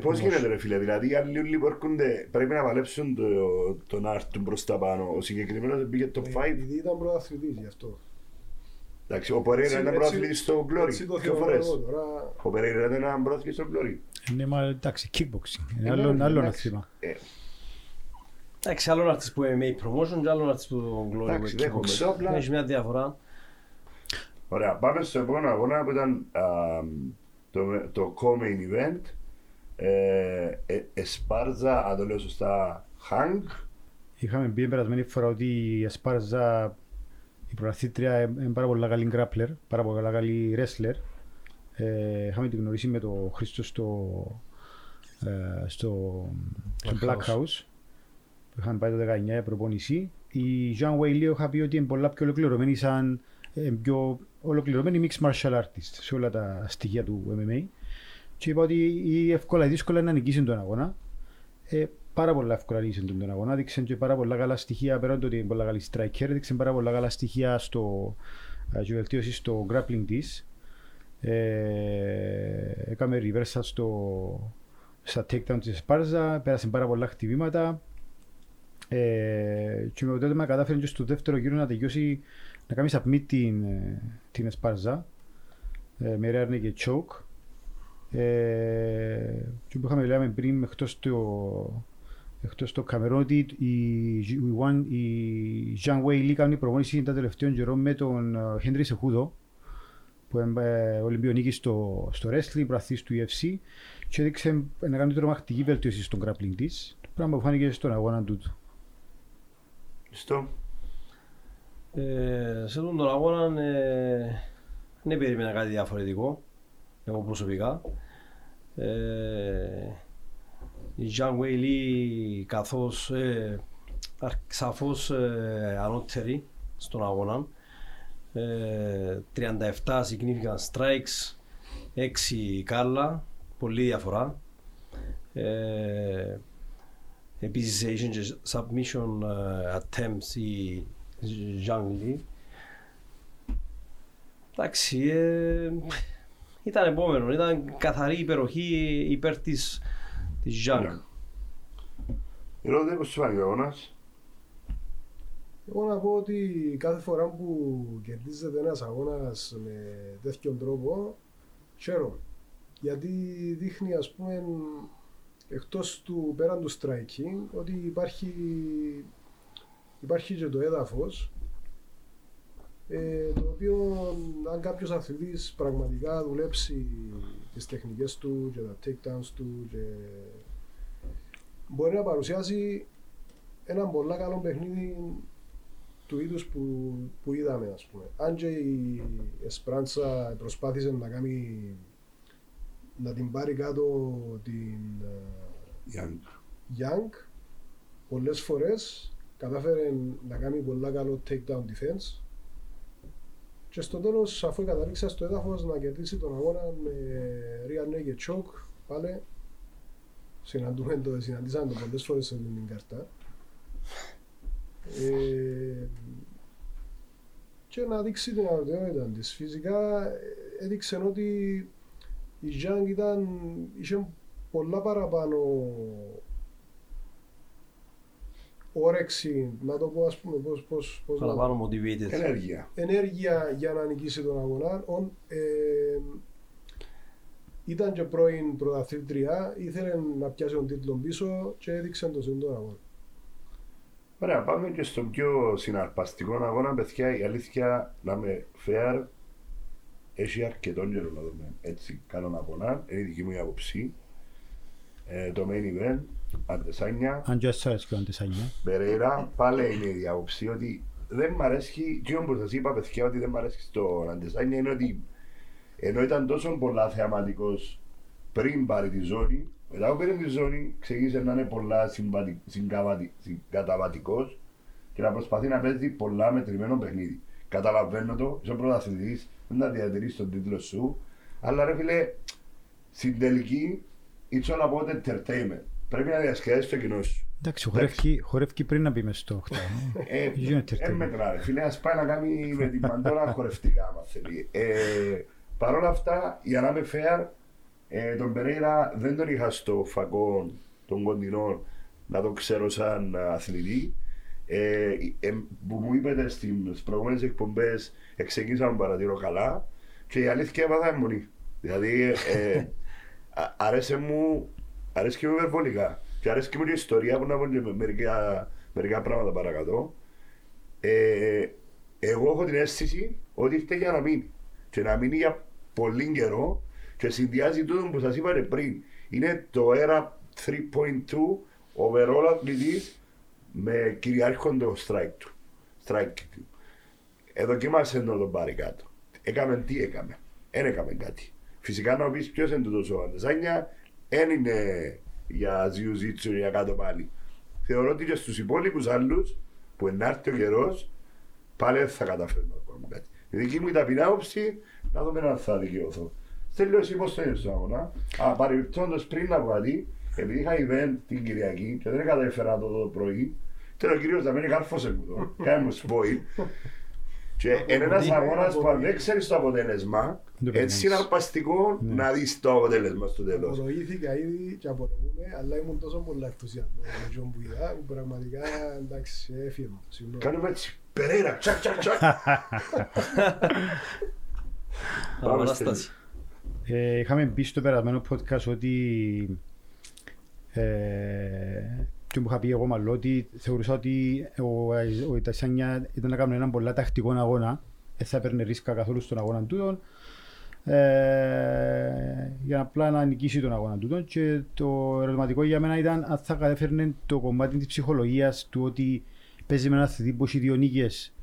Πώς γίνεται ρε φίλε, δηλαδή αν λίγο έρχονται πρέπει να παλέψουν τον Άρτον προς τα πάνω. Ο συγκεκριμένος δεν πήγε top πέντε. Επειδή ήταν πρωταθλητής γι' αυτό. Εντάξει, ο Pereira ήταν πρωταθλητής στο Glory, δύο φορές. Ο Pereira ήταν πρωταθλητής στο Glory. Ναι, μα εντάξει, kickboxing, είναι άλλο ένα θέμα. Εντάξει, άλλο άρτης που εμ εμ έι promotion και άλλο άρτης που Glory με kickboxing. Έχει μια διαφορά. Ωραία, πάμε στο επόμενο αγώνα που ήταν το co-main event. Esparza, αν το λέω σωστά, Hang. Είχαμε πει περασμένη φορά ότι η Esparza η προαθήτρια είναι πάρα πολλά καλή grappler, πάρα πολλά καλή wrestler. Ε, είχαμε την γνωρίσει με τον Χρήστο στο, ε, στο Black House. Είχαν πάει το δεκαεννιά προπόνηση. Η Zhang Weili είχα πει ότι είναι πολλά πιο ολοκληρωμένη σαν ε, πιο ολοκληρωμένη mixed martial artist σε όλα τα στοιχεία του εμ εμ έι. Και είπα ότι η εύκολα ή δύσκολα είναι να νικήσει τον αγώνα. Ε, πάρα πολλά εύκολα νίκησαν τον αγώνα, έδειξαν και πάρα πολλά καλά στοιχεία, πέραν το ότι είναι πολλά καλή striker, έδειξαν πάρα πολλά καλά στοιχεία στο βελτίωση στο grappling της. Ε, έκαμε reversa στο, στα takedown της Esparza, πέρασαν πάρα πολλά χτυπήματα ε, και με το τότε κατάφερε και στο δεύτερο γύρο να τελειώσει, να κάνει submit την, την Esparza ε, με Rear Naked Choke ε, και που είχαμε μιλάμε πριν εκτός το, εκτός το καμερό ότι η Zhang Weili κάνει προπόνηση τα τελευταία καιρό με τον Henry Cejudo που είναι Ολυμπιονίκη στο, στο wrestling, πραθής του γιου εφ σι και έδειξε να κάνει τρομακτική βελτίωση στον grappling της, το πράγμα που φάνηκε στον αγώνα τούτου. Χριστό. Ε, σε τον αγώνα ε, δεν περίμενα κάτι διαφορετικό, εγώ προσωπικά. Ε, η Zhang Weili καθώς ε, σαφώς ε, ανώτερη στον αγώνα. τριάντα επτά significant strikes, έξι κάρλα, πολλή διαφορά. Ε, επίσης είχε και submission uh, attempts η Zhang Weili. Εντάξει, ε, ήταν επόμενο, ήταν καθαρή υπεροχή υπέρ της Zhang. Η Ρόδη πώς φάνηκε ο αγώνας. Εγώ να πω ότι κάθε φορά που κερδίζεται ένας αγώνας με τέτοιον τρόπο, χαίρομαι. Γιατί δείχνει, ας πούμε, εκτός του πέραν του striking, ότι υπάρχει, υπάρχει και το έδαφος, ε, το οποίο αν κάποιος αθλητής πραγματικά δουλέψει τις τεχνικές του και τα takedowns του, και μπορεί να παρουσιάσει έναν πολλά καλό παιχνίδι του είδους που, που είδαμε, ας πούμε. Αν και η Esparza προσπάθησε να κάνει, να την πάρει κάτω την Young, πολλές φορές κατάφερε να κάνει πολλά καλό take down defense και στο τέλος, αφού καταλήξα στο έδαφος, να κερδίσει τον αγώνα με Rear Naked Choke, πάλι συναντούμε το, συναντήσαμε το πολλές φορές στην καρτά. Ε, και να δείξει την αρδιότητα της. Φυσικά έδειξε ότι η Zhang ήταν, είχε πολλά παραπάνω όρεξη, να το πω, ας πούμε, πώς, πώς, πώς παραπάνω motivated, ενέργεια. ενέργεια για να νικήσει τον αγώνα. Ε, ήταν και πρώην πρωταθλήτρια, ήθελε να πιάσει τον τίτλο πίσω και έδειξε το σύντον αγώνα. Ωραία, πάμε και στον πιο συναρπαστικό αγώνα, παιδιά, η αλήθεια να είμαι fair, έχει αρκετό καιρό να δούμε έτσι καλό αγώνα, είναι η δική μου η άποψη. Ε, το main event, Adesanya, Pereira, πάλι είναι η άποψη ότι δεν μ' αρέσει, και όπως σας είπα παιδιά ότι δεν μ' αρέσει στον Adesanya είναι ότι ενώ ήταν τόσο πολλά θεαματικός πριν πάρει τη ζώνη, μετά που πήρε τη ζώνη ξεκίνησε να είναι πολλά συμβατι... συγκαβατι... συγκαταβατικός και να προσπαθεί να παίζει πολλά μετρημένο παιχνίδι. Καταλαβαίνω το, είσαι ο πρωταθλητής, δεν θα διατηρήσεις τον τίτλο σου, αλλά ρε φίλε, στην τελική it's all about entertainment. Πρέπει να διασκεδάσεις το κοινό σου. Εντάξει, χορεύκει πριν να μπει μες στο οχτώ. Ε, μετρά ρε φίλε, ας πάει να κάνει με την παντόρα χορευτικά, άμα θέλει. Παρ' όλα αυτά, για να είμαι fair, ε, τον Περέιρα δεν τον είχα στο φακό των κοντινών να τον ξέρω σαν αθλητή. Ε, ε, που μου είπετε στις προηγούμενες εκπομπές, ξεκίνησα να παρατηρώ καλά και η αλήθεια έπαθα αιμονή. Δηλαδή, ε, α, αρέσει μου, αρέσει και μου υπερβολικά και αρέσει και μου η ιστορία που να πω και με μερικά, μερικά πράγματα παρακατώ. Ε, εγώ έχω την αίσθηση ότι ήρθε για να μείνει και να μείνει για πολύ καιρό και συνδυάζει τούτο που σας είπατε πριν. Είναι το έρα τρία κόμμα δύο overall αθλητής με κυριάρχον το strike του. Strike του. Εδοκίμασε να τον πάρει κάτω. Έκαμε τι έκαμε. Εν έκαμε κάτι. Φυσικά να πεις ποιος είναι τούτος ο Αντεζάνια, εν είναι για Jiu-Jitsu για κάτω πάλι. Θεωρώ ότι και στους υπόλοιπους άλλους που ενάρτει ο καιρός πάλι θα καταφέρουν να κάνουν κάτι. Η δική μου ταπεινά άποψη, να δούμε αν θα δικαιωθώ. Στέλνιος είπα στον ίδιο στον αγώνα, παρεμπιπτόντως πριν να βγάλει, επειδή είχα event την Κυριακή και δεν κατέφερα το το πρωί, ήταν ο κύριος να μένει καρφός εκούτο, κάνε μου σπόιλ. Και είναι ένας αγώνας που αν δεν ξέρεις το αποτέλεσμα, έτσι είναι αρπαστικό να δεις το αποτέλεσμα στο τέλος. Απολογήθηκα ήδη και απολογούμε, αλλά ήμουν τόσο πολλά ενθουσιασμό με τον που είδα, που πραγματικά εντάξει έφυγε μου, συγγνώμη. Κάνουμε έτσι. Περέρα, τσακ, τσακ, τσακ. ε, είχαμε μπει στο περασμένο podcast ότι ε, και μου είχα πει εγώ μάλλον ότι θεωρούσα ότι ο Adesanya ήταν να κάνουν έναν πολλά τακτικό αγώνα, δεν θα έπαιρνε ρίσκα καθόλου στον αγώνα τούτον ε, για να απλά να νικήσει τον αγώνα τούτον και το ερωτηματικό για μένα ήταν αν θα κατέφερνε το κομμάτι της ψυχολογίας του ότι παίζει με έναν αθλητή που έχει δύο νίκες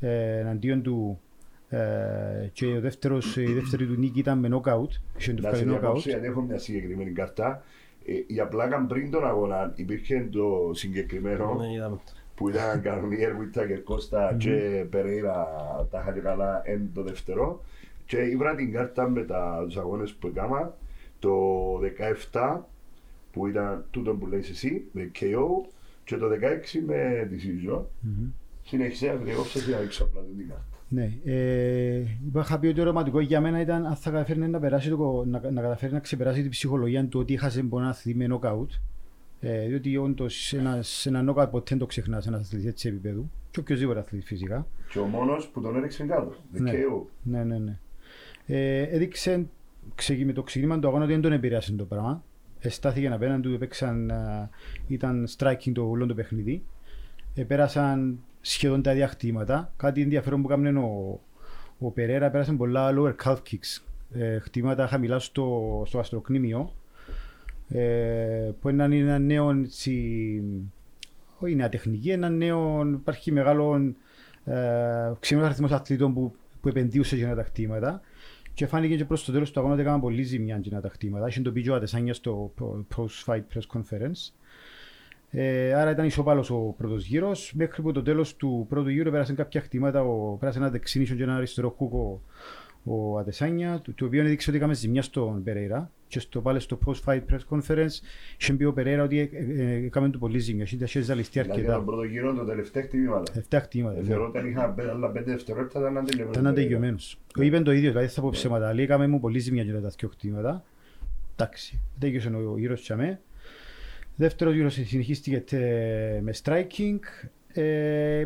ε, εναντίον του ε, και ο δεύτερος, η δεύτερη του νίκη ήταν με knockout. Να σε διακόψω γιατί έχω μια συγκεκριμένη κάρτα. Ε, η απλάκα πριν τον αγώνα υπήρχε το συγκεκριμένο που ήταν Καρνιέρ, Βουίτακερ, Κώστα και Περέιρα τα είχα καλά εν το δεύτερο και ήβρα την κάρτα με τους αγώνες που έκανα το δεκαεπτά που ήταν τούτο που λες εσύ, με κέι ο και το δεκαέξι με τη Σιζό, mm-hmm. συνεχίζει να διώξεις για έξω απλά την κάρτα. Ναι, ε, είχα πει ότι το ερωτηματικό για μένα ήταν αν θα καταφέρνει να, το, να, να καταφέρει να ξεπεράσει την ψυχολογία του ότι είχασε ένα αθλητή με νοκάουτ. Ε, διότι όντως σε ένα νοκάουτ ποτέ δεν το ξεχνάς ένας αθλητής έτσι επίπεδου και οποιοσδήποτε αθλητής φυσικά. Και ο μόνος που τον έριξε κάτω, ναι, κέι ο. Ναι, ναι, ναι. Ε, έδειξε με το ξεκίνημα του αγώνα ότι δεν τον επηρεάσε το πράγμα. Στάθηκε απέναντι του, έπαιξαν, ήταν striking το όλο το παιχνίδι. Πέρασαν σχεδόν τα ίδια χτήματα. Κάτι ενδιαφέρον που έκανε ο, ο Περέρα, πέρασαν πολλά lower calf kicks. Ε, χτήματα χαμηλά στο, στο αστροκνήμιο. Ε, που είναι ένα νέο, έτσι, όχι νέα τεχνική, ένα νέο, υπάρχει μεγάλο ε, ξένος αριθμός αθλητών που, που επενδύουσε για τα χτήματα. Και φάνηκε και προς το τέλος του αγώνα ότι έκαναν πολύ ζημιά και τα χτήματα. Είχε το πει και ο Adesanya στο post-fight press conference. Ε, άρα ήταν ισοπάλος ο πρώτος γύρος. Μέχρι που το τέλος του πρώτου γύρου πέρασαν κάποια χτήματα. Ο, πέρασε ένα δεξίνι και ένα αριστερό κούκο ο Adesanya, το, το οποίο έδειξε ότι έκαμε ζημιά στον Περέιρα. και στο πάλι στο post-fight press conference είχε πει ο Περέρα ότι έκαμε του πολύ ζήμιο, είχε ζαλιστεί αρκετά. Δηλαδή τον πρώτο γύρο, τα τελευταία χτυπήματα. Εφτά χτυπήματα. Θεωρώ ότι είχα άλλα πέντε δευτερόλεπτα, ήταν αντιλημμένος. Ήταν αντιλημμένος. Είπε το ίδιο, δηλαδή θα πω ψέματα, λέει έκαμε μου πολύ ζήμια και τα δύο χτυπήματα. Εντάξει, τέγιωσε ο γύρος και αμέ. Δεύτερος γύρος συνεχίστηκε με striking,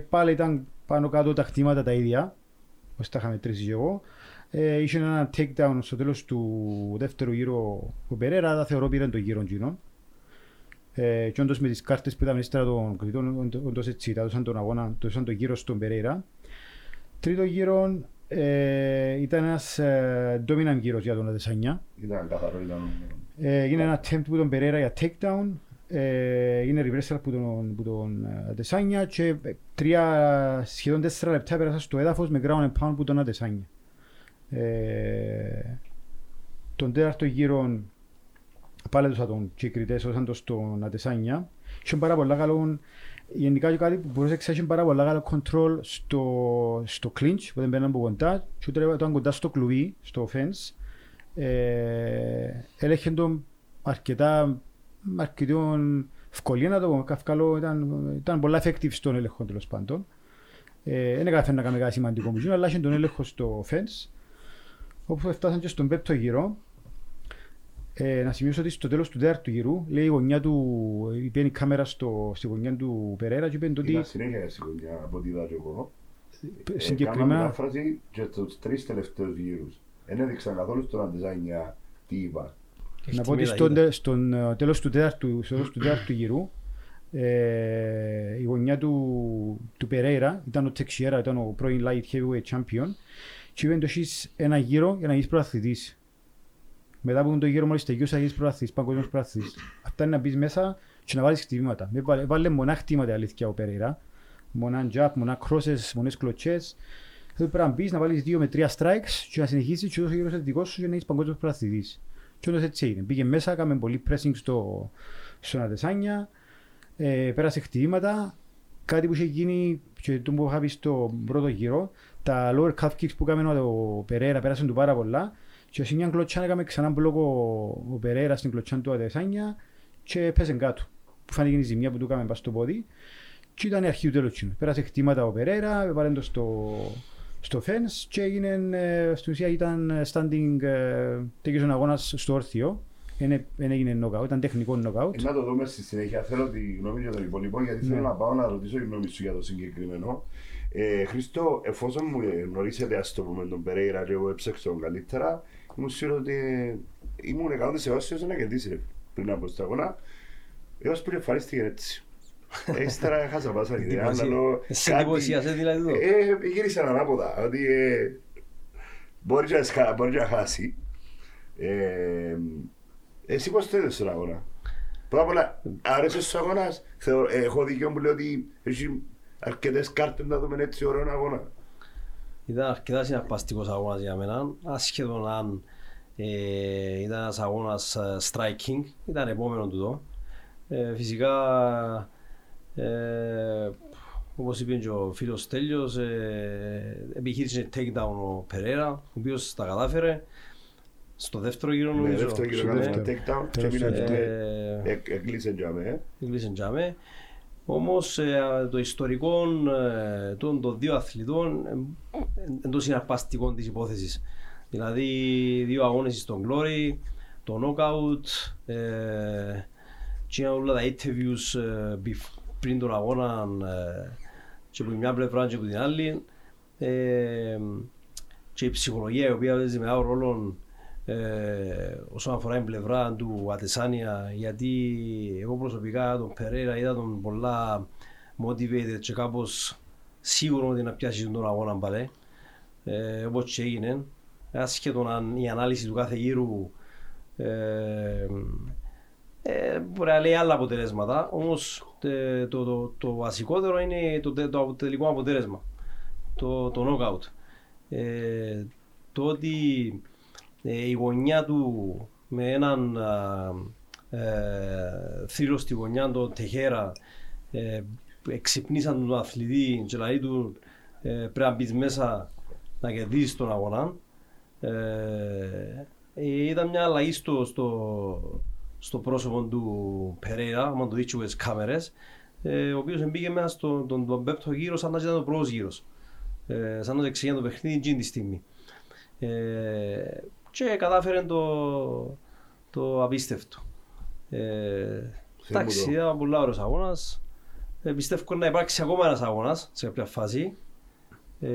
πάλι ήταν πάνω κάτω τα χτυπήματα τα ίδια, όπως τα είχαμε τρεις και εγώ. Είχε ένα takedown στο τέλος του δεύτερου γύρου ο Περέρα, αλλά θεωρώ πήραν το γύρο γύρω. Ε, και όντως με τις κάρτες που ήταν ύστερα των κριτών, όντως έτσι τα δώσαν τον αγώνα, το δώσαν το γύρο στον Περέρα. Τρίτο γύρο ε, ήταν ένας ε, dominant γύρος για τον Αδεσάνια. Ήταν καθαρό, ήταν... Ε, έγινε ένα attempt που τον Περέρα για takedown, ε, έγινε reversal που τον, που τον Αδεσάνια και τρία, σχεδόν τέσσερα λεπτά πέρασα στο έδαφος με ground and pound που τον Αδεσάνια. Ε, τον τέταρτο γύρο πάλι έδωσαν τον και οι κριτές έδωσαν τον στον Αντεσάνια. Είχε πάρα πολλά καλό, γενικά και κάτι που μπορούσε να εξέχει πάρα πολλά καλό κοντρόλ στο, στο κλίντς που δεν παίρναν από κοντά και ούτε ήταν κοντά στο κλουβί, στο φένς. Ε, έλεγχε τον αρκετά ευκολία να το πω, καυκαλό, ήταν, ήταν πολλά effective στον έλεγχο τέλος πάντων. Δεν καταφέρει να κάνει κάτι σημαντικό μισό, αλλά είχε τον έλεγχο στο φένς. Όπου φτάσαν και στον πέπτο γύρο, ε, να σημειώσω ότι στο τέλος του τέταρτου γύρου, λέει η γωνιά του, πήγαινε η κάμερα στο, στη γωνιά του Περέρα και είπε ότι... Ήταν συνέχεια στη γωνιά από ό,τι είδα και εγώ. Συγκεκριμένα... Έκανα μετάφραση και στους τρεις τελευταίους γύρους. Εν έδειξαν καθόλου στον Αντεζάνια τι είπα. Να πω ότι στον τέλος του τέταρτου γύρου, ε, η γωνιά του, του Περέρα ήταν ο Τεξιέρα, ήταν ο πρώην light heavyweight champion. Και είπε εντοχής ένα γύρο για να γίνεις πρωταθλητής. Μετά από τον γύρο μόλις τελειώσει θα γίνεις πρωταθλητής, παγκόσμιος πρωταθλητής. Αυτά είναι να μπεις μέσα και να βάλεις χτυπήματα. Βάλε μονά χτυπήματα αλήθεια ο Περέιρα. Μονά jab, μονά crosses, μονές κλωτσές. Θα πρέπει να μπεις να βάλεις δύο με τρία strikes και να συνεχίσεις και ο γύρος είναι δικός σου για να γίνεις παγκόσμιος πρωταθλητής. Και όντως έτσι έγινε. Πήγε μέσα, έκαμε πολύ pressing στο, στον Αντεσάνια, ε, πέρασε χτυπήματα. Κάτι που είχε γίνει και το που είχα πει στον πρώτο γύρο, τα lower calf kicks που έκαμε ο Περέρα πέρασαν του πάρα πολλά και σε μια κλωτσιά έκαμε ξανά μπλόκο ο Περέρα στην κλωτσιά του Αδεσάνια και πέσαν κάτω που φάνηκε η ζημιά που του έκαμε στο πόδι και ήταν η αρχή του τέλος τσινού. Πέρασε χτήματα ο Περέρα, έβαλαν το στο, στο fence και έγινε, στην ουσία ήταν standing, τέκειος ο αγώνας στο όρθιο. Δεν έγινε knockout, ήταν τεχνικό knockout. Να το δούμε στη συνέχεια. Θέλω τη γνώμη για τον υπόλοιπο, γιατί ναι. Θέλω να πάω να ρωτήσω τη γνώμη σου για το συγκεκριμένο. Ε, Χρήστο, εφόσον μου γνωρίσετε, ας το πούμε, τον Περέιρα και εγώ έψαξα τον καλύτερα, μου σίγουρο ότι ήμουν εκατό τοις εκατό σεβαστός να κερδίσει πριν από τον αγώνα, έως που εμφανίστηκε έτσι. Έστερα χάσα πάσα ιδέα. Σε εντυπωσίασε δηλαδή εδώ. Γύρισαν ανάποδα, ότι μπορεί να χάσει. Εσύ πώς θέλετε στον αγώνα. Πρώτα απ' όλα, αρέσει στους αγώνας. Έχω δικαιό που λέω ότι έχει αρκετές κάρτες να δούμε έτσι ωραίον αγώνα. Ήταν αρκετά συναρπαστικός αγώνας για μένα. Ασχεδόν αν ε, ήταν ένας αγώνας striking, ήταν επόμενο τούτο. Ε, φυσικά, ε, όπως είπε και ο φίλος Στέλιος, ε, επιχείρησε takedown ο Περέρα, ο οποίος τα κατάφερε. Στο δεύτερο γύρο νομίζω. Στο δεύτερο γύρο κάνουμε takedown και μείνατε εκλείσαν τζάμε. Εκλείσαν τζάμε. Όμως το ιστορικό των δύο αθλητών εντός συναρπαστικών της υπόθεσης. Δηλαδή δύο αγώνες στον Glory, το knockout και όλα τα interviews πριν τον αγώνα και από μια πλευρά και από την άλλη και η ψυχολογία η οποία παίζει μεγάλο ρόλο Ε, όσον αφορά την πλευρά του Αντεσάνια, γιατί εγώ προσωπικά τον Περέιρα είδα τον πολλά motivated και κάπως σίγουρο ότι να πιάσει τον αγώνα πάλι, ε, όπως και έγινε. Ασχέτως αν η ανάλυση του κάθε γύρου ε, ε, μπορεί να λέει άλλα αποτελέσματα, όμως ε, το, το, το βασικότερο είναι το, το τελικό αποτέλεσμα, το, το knockout. Ε, το ότι η γωνιά του με έναν ε, θύρο στη γωνιά του Τεχέρα ε, εξυπνήσαν τον αθλητή και δηλαδή του ε, πρέπει να μπεις μέσα να κερδίσεις τον αγώνα. Ε, Ήταν μια αλλαγή στο, στο, στο πρόσωπο του Περέιρα, άμα το δείξουμε στις κάμερες, ε, ο οποίος μπήκε μέσα στον τον, τον πέμπτο γύρο σαν να ήταν ο πρώτος γύρος. Ε, σαν να ξεκινά το παιχνίδι εκείνη τη στιγμή. Ε, και κατάφερε το, το απίστευτο. Ε, εντάξει, ήταν πολύ ωραίος αγώνας. Ε, πιστεύω να υπάρξει ακόμα ένας αγώνας σε κάποια φάση. Ε,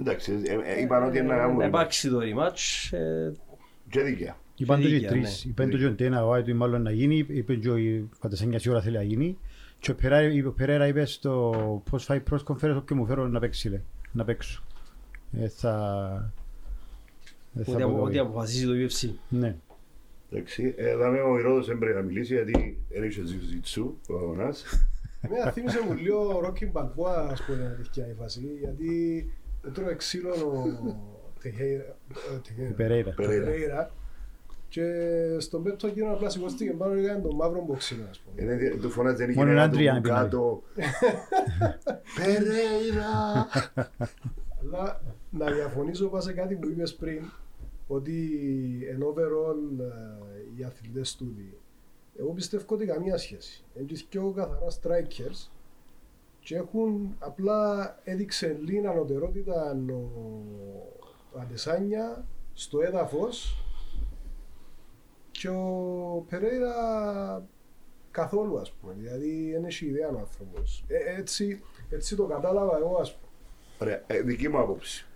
εντάξει, είπαν ότι είναι ένα αγώνα. Υπάρξει το rematch. Και δίκαια. Είπαν το και τρεις. Είπαν το και ένα αγώνα του μάλλον να γίνει. Είπαν και η Adesanya ώρα θέλει να γίνει. Και ο Pereira είπε στο post-fight press conference όποιο μου φέρω να παίξει. Να παίξω. Ότι αποφασίζει το γιου εφ σι. Ναι. Εντάξει, δάμε ο Ηρόδος δεν πρέπει να μιλήσει γιατί έρχεται Jiu-Jitsu ο αγώνας. Μένα θύμισε μου λίγο Rocky Balboa, ας πούμε, να τυχαία η φάση, γιατί έτρωγε ξύλο ο Pereira και στον πέμπτο γύρο απλά σηκώστηκε πάνω και έκανε τον μαύρο μποξίλο, ας πούμε. Του φωνάζει, δεν είχε ένα του κάτω. Pereira! Αλλά να διαφωνήσω πάνω σε κάτι που είπες πριν, ότι εν overall οι αθλητές του δει. Εγώ πιστεύω ότι καμία σχέση. Είναι και εγώ καθαρά strikers και έχουν απλά έδειξε λίγη ανωτερότητα ο Adesanya στο έδαφος και ο Pereira καθόλου, ας πούμε. Δηλαδή δεν έχει ιδέα ο άνθρωπος. Ε, έτσι, έτσι το κατάλαβα εγώ, ας πούμε. Ωραία, ε, δική μου άποψη.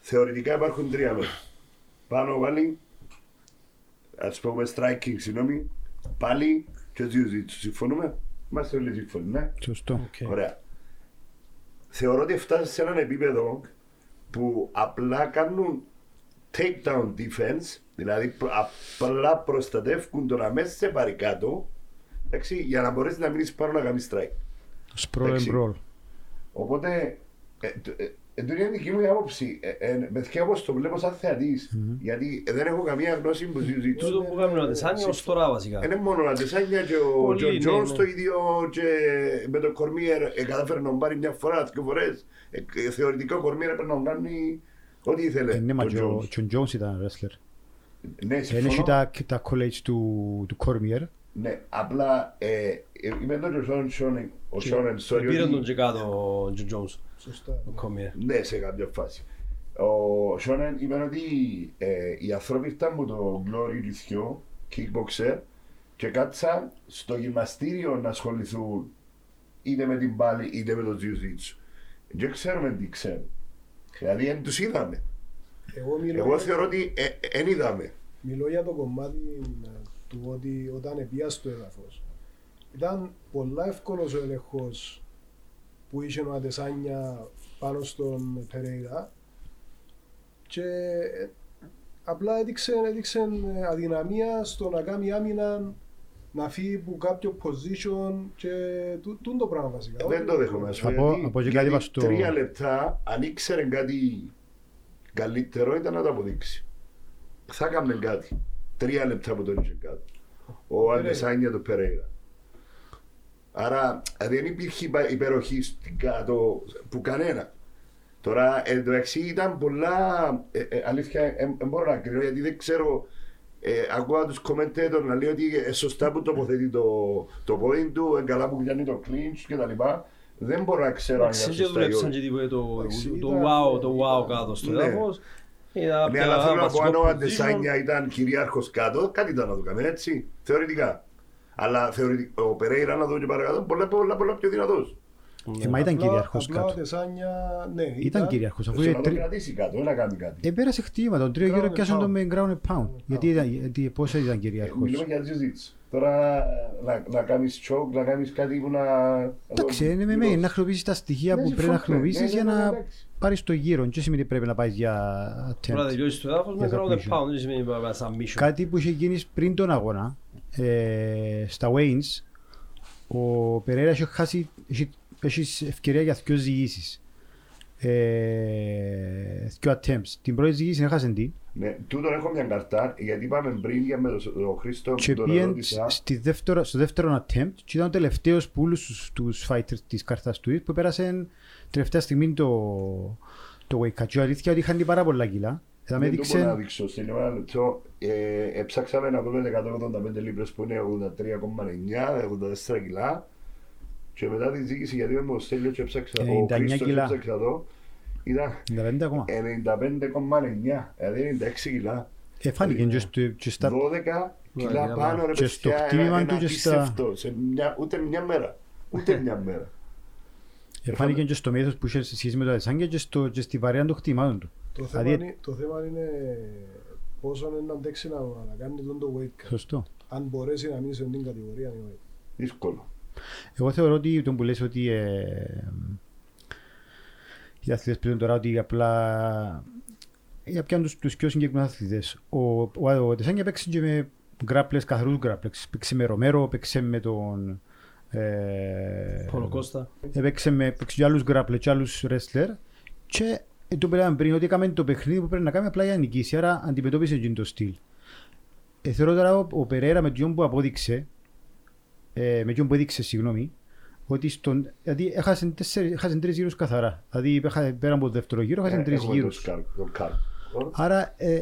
Θεωρητικά υπάρχουν τρία μέρη. Πάνω πάλι, ας πούμε striking, συγγνώμη, πάλι και Jiu-Jitsu, συμφωνούμε. Είμαστε όλοι συμφωνοί, ναι. Σωστό. Okay. Ωραία. Θεωρώ ότι φτάσει σε έναν επίπεδο που απλά κάνουν takedown defense, δηλαδή απλά προστατεύουν το να μέσα σε πάρει κάτω, εντάξει, για να μπορέσει να μείνει πάνω να κάνει strike. Sprawl and brawl. Οπότε, ε, ε, εν τω είναι δική μου άποψη, με θυκεύω στο βλέπω σαν θεατής, γιατί δεν έχω καμία γνώση που ζητήσω. Τούτο που κάνουν ο Adesanya ως τώρα βασικά. Είναι μόνο ο Adesanya και ο Jones το ίδιο και με τον Κορμίερ κατάφερε να πάρει μια φορά, δύο φορές. Θεωρητικά ο Κορμίερ έπρεπε να κάνει ό,τι ήθελε. Ναι, μα και ο Jones ήταν wrestler. Ναι, συμφωνώ. Έχει τα college του Κορμίερ. Ναι, απλά είμαι εδώ και ο Σόνεν Σόριον. Πήραν τον και κάτω ο Jones. Ναι, σε κάποια φάση. Ο Σόνεν είπε ότι οι άνθρωποι ήταν με το Glory Λιθιό, kickboxer, και κάτσαν στο γυμναστήριο να ασχοληθούν είτε με την μπάλη είτε με το Jiu-Jitsu. Δεν ξέρουμε τι ξέρουν. Δηλαδή δεν τους είδαμε. Εγώ θεωρώ ότι δεν είδαμε. Μιλώ για το κομμάτι του ότι όταν πήγα στο έδαφος ήταν πολλά εύκολος ο ελεγχός που είχε ο Adesanya πάνω στον Pereira και απλά έδειξε, έδειξε αδυναμία στο να κάνει άμυνα, να φύγει από κάποιο position και τούτο το πράγμα βασικά. Δεν το δέχομαι, γιατί στο... τρία λεπτά αν ήξερε κάτι καλύτερο ήταν να το αποδείξει. Θα έκανε κάτι, τρία λεπτά που τον είχε κάτι, ο Adesanya το Pereira. Άρα δεν υπήρχε υπεροχή στην κάτω που κανένα. Τώρα εντάξει ήταν πολλά, ε, ε, αλήθεια δεν ε, μπορώ να κρίνω γιατί δεν ξέρω, ε, ακούω τους commentator να λέει ότι ε, σωστά που τοποθετεί το, το point του, ε, καλά που κάνει το clinch κτλ. Δεν μπορώ να ξέρω αν είναι σωστά ή όχι. Το wow, το wow κάτω στο έδαφος. Ναι, αλλά θέλω να πω αν ο Adesanya ήταν κυρίαρχος κάτω, κάτι ήταν να το κάνει έτσι, θεωρητικά. Αλλά θεωρητικά ο Pereira να δω και παρακάτω πολλά, πολλά, πολλά πιο δυνατός. Ε, μα ήταν κυριαρχός κάτω. Απλά ο Adesanya, ναι, ήταν, ήταν κυριαρχός. Αφού να το κρατήσει κάτω, να κάνει κάτι. Επέρασε χτύπημα, τον τρίο γύρο πιάσαν τον με ground and pound. Γιατί πώς ήταν κυριαρχός. Μιλούμε για Jiu-Jitsu. Τώρα να κάνεις choke, να κάνεις κάτι που να... Εντάξει, είναι με εμ εμ έι, να χρησιμοποιήσεις τα στοιχεία που πρέπει να χρησιμοποιήσεις για να πάρεις το γύρο. Τι σημαίνει πρέπει να πάει για attempt. Κάτι που είχε γίνει πριν τον αγώνα. Ε, στα Wayne's, ο Pereira έχει χάσει έχει ευκαιρία για δύο ζυγίσεις. Ε, δύο attempts. Την πρώτη ζυγίση να χάσαν τι. Ναι, τούτον έχω μια καρτά, γιατί είπαμε πριν για με τον Χρήστο που τον ερώτησα. Και πήγαινε στο δεύτερο attempt και ήταν ο τελευταίος που όλους τους fighters της καρτάς του που πέρασαν τελευταία στιγμή το, το wake-up. Και αλήθεια ότι είχαν πάρα πολλά κιλά Θα με δείξε... Δεν το μπορώ να δείξω, στην ένα λεπτό ε, έψαξαμε να δούμε εκατόν ογδόντα πέντε λίπρες που είναι ογδόντα τρία κόμμα εννιά, ογδόντα τέσσερα κιλά και μετά τη ζήτηση γιατί με ο Στέλιος και έψαξα, ο Χρήστος και έψαξα εδώ ήταν ενενήντα πέντε κόμμα εννιά, δηλαδή ενενήντα έξι κιλά. Εφάνηκε και στα... δώδεκα κιλά πάνω ρε παιδιά, ένα απίστευτο, ούτε μια μέρα, ούτε μια μέρα. Εφάνηκε και στο μέθος που είχε σχέση με το Adesanya και στη βαρέα των χτυμάτων του. Το θέμα, Αδι... είναι, το θέμα είναι πόσο είναι να αντέξει να, να κάνει το weight cut. Σωστό. Αν μπορέσει να μείνει σε αυτήν την κατηγορία. Δύσκολο. Εγώ θεωρώ ότι τον που λες ότι ε, οι αθλητές πλέον τώρα ότι απλά για πιάνουν τους, τους πιο συγκεκριμένους αθλητές. Ο, ο, ο Adesanya παίξει και με γκράπλες, καθαρούς γκράπλες. Παίξει με Ρομέρο, παίξει με τον... Ε, Πολοκώστα. Παίξει με και άλλους γκράπλες και άλλους wrestler. Και το πέραμε πριν ότι έκαμε το παιχνίδι που πρέπει να κάνει απλά για νικήσει, άρα αντιμετώπισε εκείνο το στυλ. Ε, θεωρώ τώρα ο, ο Περέρα με τον που απόδειξε, ε, με τον που έδειξε, συγγνώμη, ότι στον, δηλαδή έχασαν, τέσσερι, έχασαν τρεις γύρους καθαρά. Δηλαδή πέρα από το δεύτερο γύρο, έχασαν ε, τρεις γύρους. Το σκάρ, το σκάρ. Άρα ε,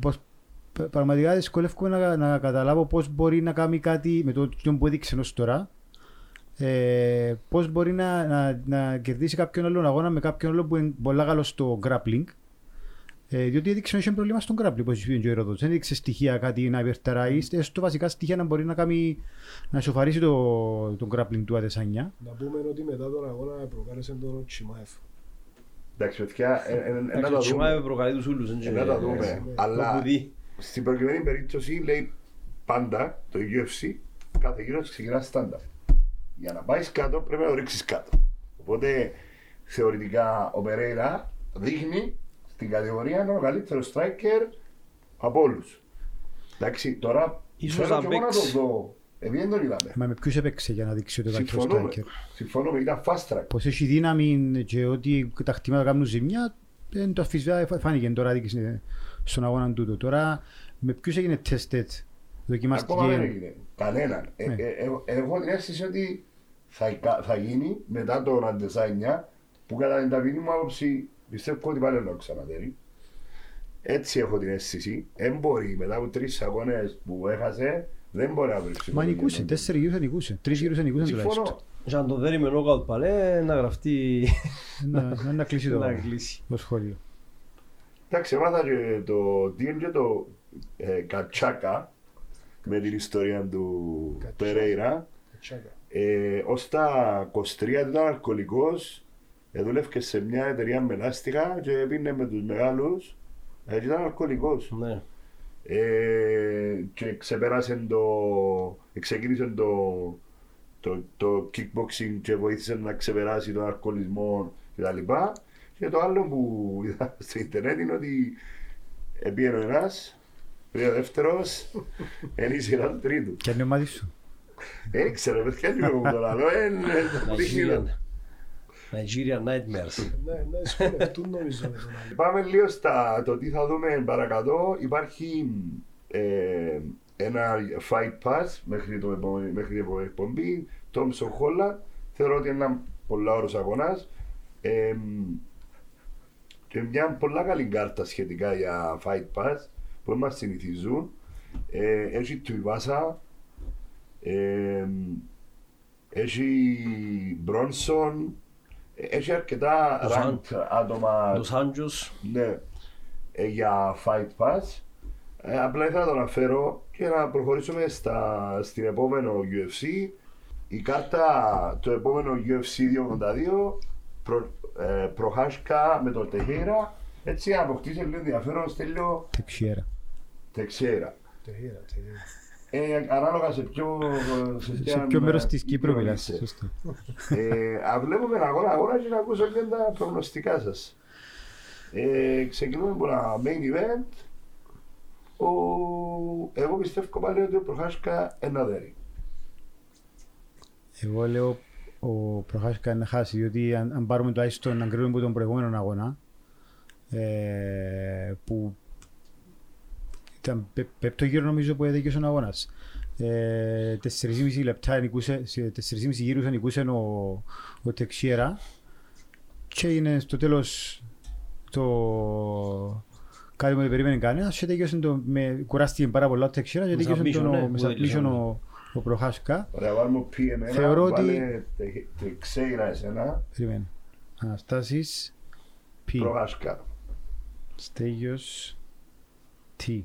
πως, πραγματικά δυσκολεύομαι να, να καταλάβω πώς μπορεί να κάνει κάτι με τον που έδειξε ενός τώρα. Ε, πώς μπορεί να, να, να κερδίσει κάποιον άλλον αγώνα με κάποιον άλλο που είναι πολύ καλό στο grappling. Ε, διότι έδειξε ότι είχε πρόβλημα στον grappling, όπως είπε ο Ερόδοτος. Δεν έδειξε στοιχεία κάτι να υπερτεράει, έστω βασικά στοιχεία να μπορεί να, κάνει, να σοφαρίσει τον το grappling του Adesanya. Να πούμε ότι μετά τον αγώνα προκάλεσε τον Τσιμάεφ. Εντάξει, παιδιά, να τα δούμε. Να τα δούμε. Αλλά στην προκειμένη περίπτωση λέει πάντα το γιου εφ σι κάθε γύρω ξεκινά στάνταρ. Για να πάει κάτω πρέπει να το ρίξεις κάτω. Οπότε θεωρητικά ο Pereira δείχνει στην κατηγορία να ο καλύτερο striker από όλους. Εντάξει, τώρα θέλω και εγώ να το δω. Επειδή δεν τον είδαμε. Μα με ποιους έπαιξε για να δείξει ότι ήταν καλύτερο striker. Συμφωνούμε, ήταν fast track. Πως έχει δύναμη και ότι τα χτυμάτα κάνουν ζημιά, δεν το αφισβητά, φάνηκε τώρα στον αγώνα τούτο. Τώρα με ποιους έγινε tested. Ακόμα δεν έγινε. Κανέναν. Έχω την αίσθηση ότι θα, θα γίνει μετά τον Adesanya που κατά την ταπεινή μου άποψη πιστεύω ότι πάλι να ξαναδέρει. Έτσι έχω την αίσθηση. Δεν μπορεί μετά από τρεις αγώνες που έχασε δεν μπορεί να βρίσκει. Μα νικούσε. Τέσσερις γύρους νικούσε. Τρεις γύρους νικούσε τουλάχιστον. Και αν το δέρει με knockout παλέ να γραφτεί. Να κλείσει το σχόλιο. Εντάξει, μάθα και το ντι εμ και το Κατσάκα. Με την ιστορία του Pereira, ε, ως τα είκοσι τρία ήταν αλκοολικός, ε, δούλευκε σε μια εταιρεία με λάστιχα και πίνε με τους μεγάλους, ε, και ήταν αλκοολικός. Ναι. Ε, και ξεπέρασε το, ξεκίνησε το, το, το kickboxing και βοήθησε να ξεπεράσει τον αλκοολισμό κτλ. Και, και το άλλο που είδα στο ίντερνετ είναι ότι πήγαινε ο ένας, πριν ο δεύτερος, εν ίσχυραν τρίτου. Κι αν είναι ομάδι σου. Έξερα, παιδιά, είναι λίγο τον άλλο, εν δείχνει. Nigerian Nightmares. Ναι, σκορευτούν νομίζω. Πάμε λίγο στα το τι θα δούμε παρακατώ. Υπάρχει ένα fight pass μέχρι την εκπομπή, Thompson Holland. Θεωρώ ότι είναι ένα πολλά ώρος αγωνάς. Και μια πολλά καλή κάρτα σχετικά για fight pass που μας συνηθίζουν, ε, έχει του Ιβάσα, ε, έχει Μπρόνσον, έχει αρκετά ranked άτομα ναι, ε, για Fight Pass. Ε, απλά ήθελα να το αναφέρω και να προχωρήσουμε στα, στην επόμενο γιου εφ σι. Η κάρτα το επόμενο γιου εφ σι διακόσια ογδόντα δύο, προ, ε, Procházka με τον Teixeira. Έτσι αποκτήσε λίγο ενδιαφέρον, στέλνω... Τεξιέρα. Τεξιέρα. Τεξιέρα, τεξιέρα. Ανάλογα σε ποιο... σε ποιο μέρος της Κύπρου μιλάσεις, σωστά. Βλέπουμε αγώνα αγώνα και να ακούσω και τα προγνωστικά σας. Ξεκινούμε από ένα main event. Εγώ πιστεύω πάλι ότι ο Procházka ένα δέρι. Εγώ λέω ο Procházka να χάσει, διότι αν πάρουμε το άιστον να κρίνουμε από τον προηγούμενο αγώνα, Ε, που ήταν πε, πέπτο γύρο νομίζω που έδεκε στον αγώνας. Ε, τεσσερισήμιση λεπτά νικούσε, τεσσερισήμιση γύρους νικούσε ο, ο Τeixeira και είναι στο τέλος το κάτι που δεν περίμενε κανένας και κουράστηκε πάρα πολλά το Τeixeira και τέκιωσε τον μεσαπλήσεων ο Προχάσκα. Ωραία, βάλουμε πει εμένα, βάλε Τeixeira εσένα. Περίμενε. Αναστάσεις. Πι. Προχάσκα. Στέγιος. Τι.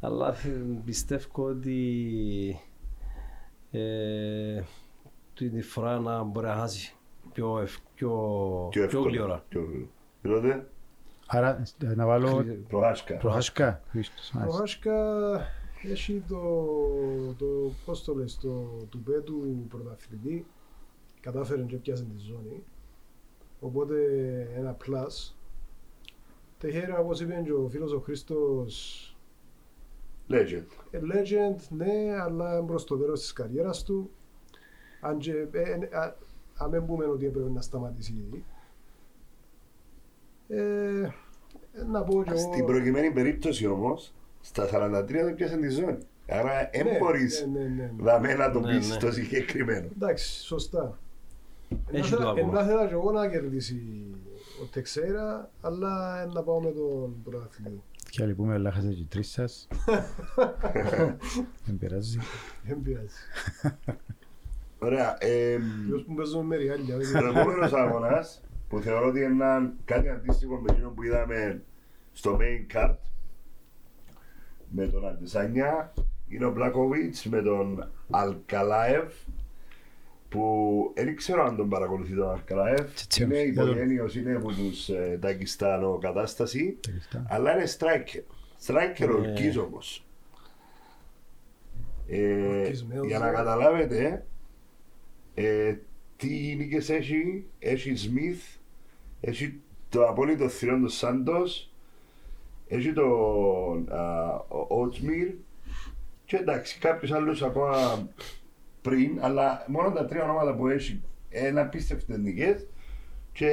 Αλλά πιστεύω ότι την φορά να μπορεί να χάσει πιο γλυόρα. Τότε. Άρα να βάλω Procházka. Procházka. Procházka έχει το, το πώς το λες, το τουπέ του πρωταθλητή, κατάφερε και πιάσε τη ζώνη, οπότε ένα πλας. Τeixeira, όπως είπε και ο φίλος ο Χρήστος, legend. Legend, ναι, αλλά προς το τέλος της καριέρας του, αν δεν πούμε ότι έπρεπε να σταματήσει ήδη. Ε, να πω εγώ... Στην προκειμένη περίπτωση όμως, στα σαράντα τρία δεν πιάσαν τη ζώνη. Άρα δεν ναι, μπορείς ναι, ναι, ναι, ναι. να με να το πεις ναι, ναι. το συγκεκριμένο. Εντάξει, σωστά. Ενά θέλω και εγώ να κερδίσει ο Τeixeira, αλλά να πάω με τον πρωταθλητή. Και άλλοι πούμε, αλλά χάσατε και τρεις σας. Δεν πειράζει. Δεν πειράζει. Ωραία. Ποιος που παίζουμε με ριάλια. Ο επόμενος αγώνας, που θεωρώ ότι είναι κάτι αντίστοιχο με εκείνο που είδαμε στο main card με τον Adesanya, είναι ο Błachowicz με τον Αλκαλάεφ, που δεν ξέρω αν τον παρακολουθεί τον Αλκαλάεφ. Είναι υπογένειος, είναι από τους Τακιστάνο κατάσταση, αλλά είναι striker. Striker ορκής όμως. Για να καταλάβετε τι νίκες έχει, έχει Σμιθ, έχει το απόλυτο θηρόν του Σάντος, έχει τον Οτσμίρ και εντάξει κάποιους άλλους ακόμα πριν, αλλά μόνο τα τρία ονόματα που έχει είναι απίστευτες νίκες και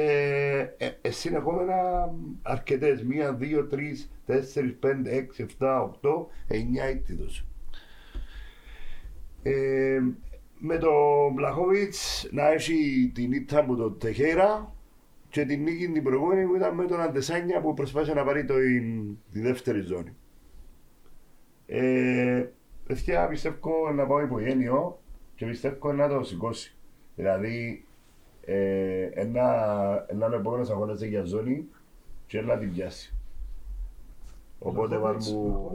συνεχόμενα αρκετές, μία, δύο, τρεις, τέσσερις, πέντε, έξι, εφτά, οκτώ, εννιά ήττητος. Με τον Błachowicz να έχει την ήττα από τον Τeixeira και την νίκη την προηγούμενη που ήταν με τον Adesanya που προσπάθησε να πάρει το, τη δεύτερη ζώνη. Ε, Ευτυχία πιστεύω να πάω υπογένειο και πιστεύω να το σηκώσει. Δηλαδή ε, ένα, έναν επόμενος αγώνας για ζώνη και να την πιάσει. Οπότε βάλουμε...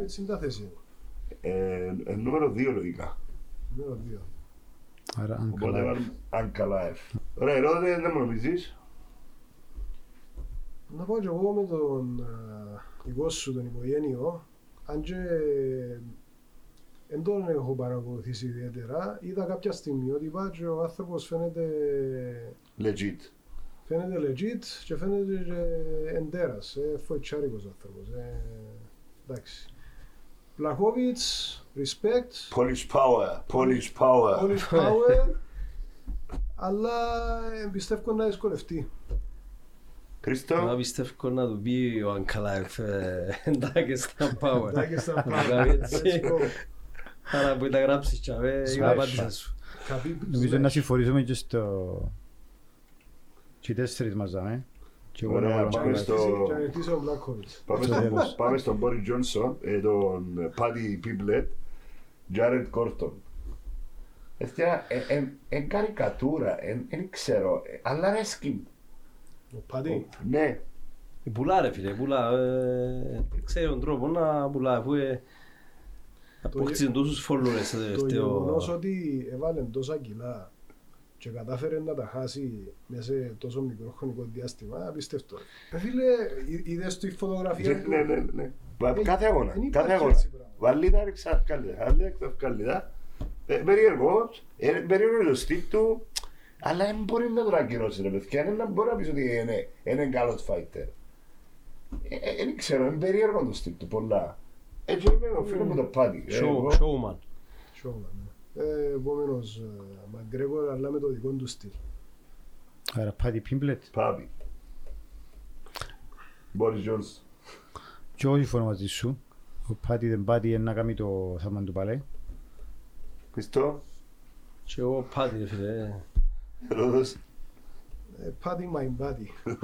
Έτσι είναι τα θέση. Νούμερο δύο λογικά. Νούμερο δύο. Άρα, Ankalaev. Ωραία, ερώτηση, δεν μου νομίζεις. Να πω και εγώ με τον δικό σου, τον υπογένειο, αν και δεν τον έχω παρακολουθήσει ιδιαίτερα, είδα κάποια στιγμή ότι και ο άνθρωπος φαίνεται... Legit. Φαίνεται legit και φαίνεται και εντέρας, ε, φοητσάρικος άνθρωπος, ε, εντάξει. Błachowicz, respect. Polish power, Polish power. Polish power, αλλά πιστεύω να δυσκολευτεί. Χρήστο. Να πιστεύω να του πει ο Ankalaev Dagestan power. Dagestan power, let's go. Άρα που τα γράψεις τσαβέ, η απάντησή σου. Νομίζω να συμφορίζουμε και στο... και τέσσερις μας δάμε. Ωραία, πάμε στο... Πάμε στον Μπόρις Τζόνσον, τον Πάτι Πίπλετ, Τζάρετ Κόρτον. Ευτυχία, εν καρικατούρα, εν ξέρω, αλλά αρέσκει μου. Ο Πάτι. Ναι. Πουλά ρε φίλε, πουλά. Ξέρει τον τρόπο να πουλά, αφού αποκτήσουν τόσους φόλουρες στο τελευταίο... Το γεγονός ότι έβαλαν τόσα κιλά και κατάφερε να τα χάσει μέσα σε τόσο μικρό χρονικό διάστημα, απίστευτο. Φίλε, είδες τη φωτογραφία του... Ναι, ναι, ναι. Κάθε αγώνα, κάθε αγώνα. Βαλίδα, εξαφκαλίδα. Περίεργος, περίεργος το στυλ του, αλλά δεν μπορεί να τον ακυρώσει ρε παιδιά, δεν μπορεί να πεις ότι είναι καλός φάιτερ. Δεν ξέρω, είναι περίεργο το στυλ του, πολλά. Έτσι είναι ο φίλος μου το πάτη. Showman. Επόμενος McGregor, αλλά με το δικό του στυλ. Άρα πάτη Pimblet. Πάτη. Boris Jones. Και όχι φορά μαζί σου. Ο πάτη δεν πάτη να κάνει το θέμα του παλέ. Χριστό. Και εγώ πάτη ρε φίλε. Ρόδος. Πάτη my body.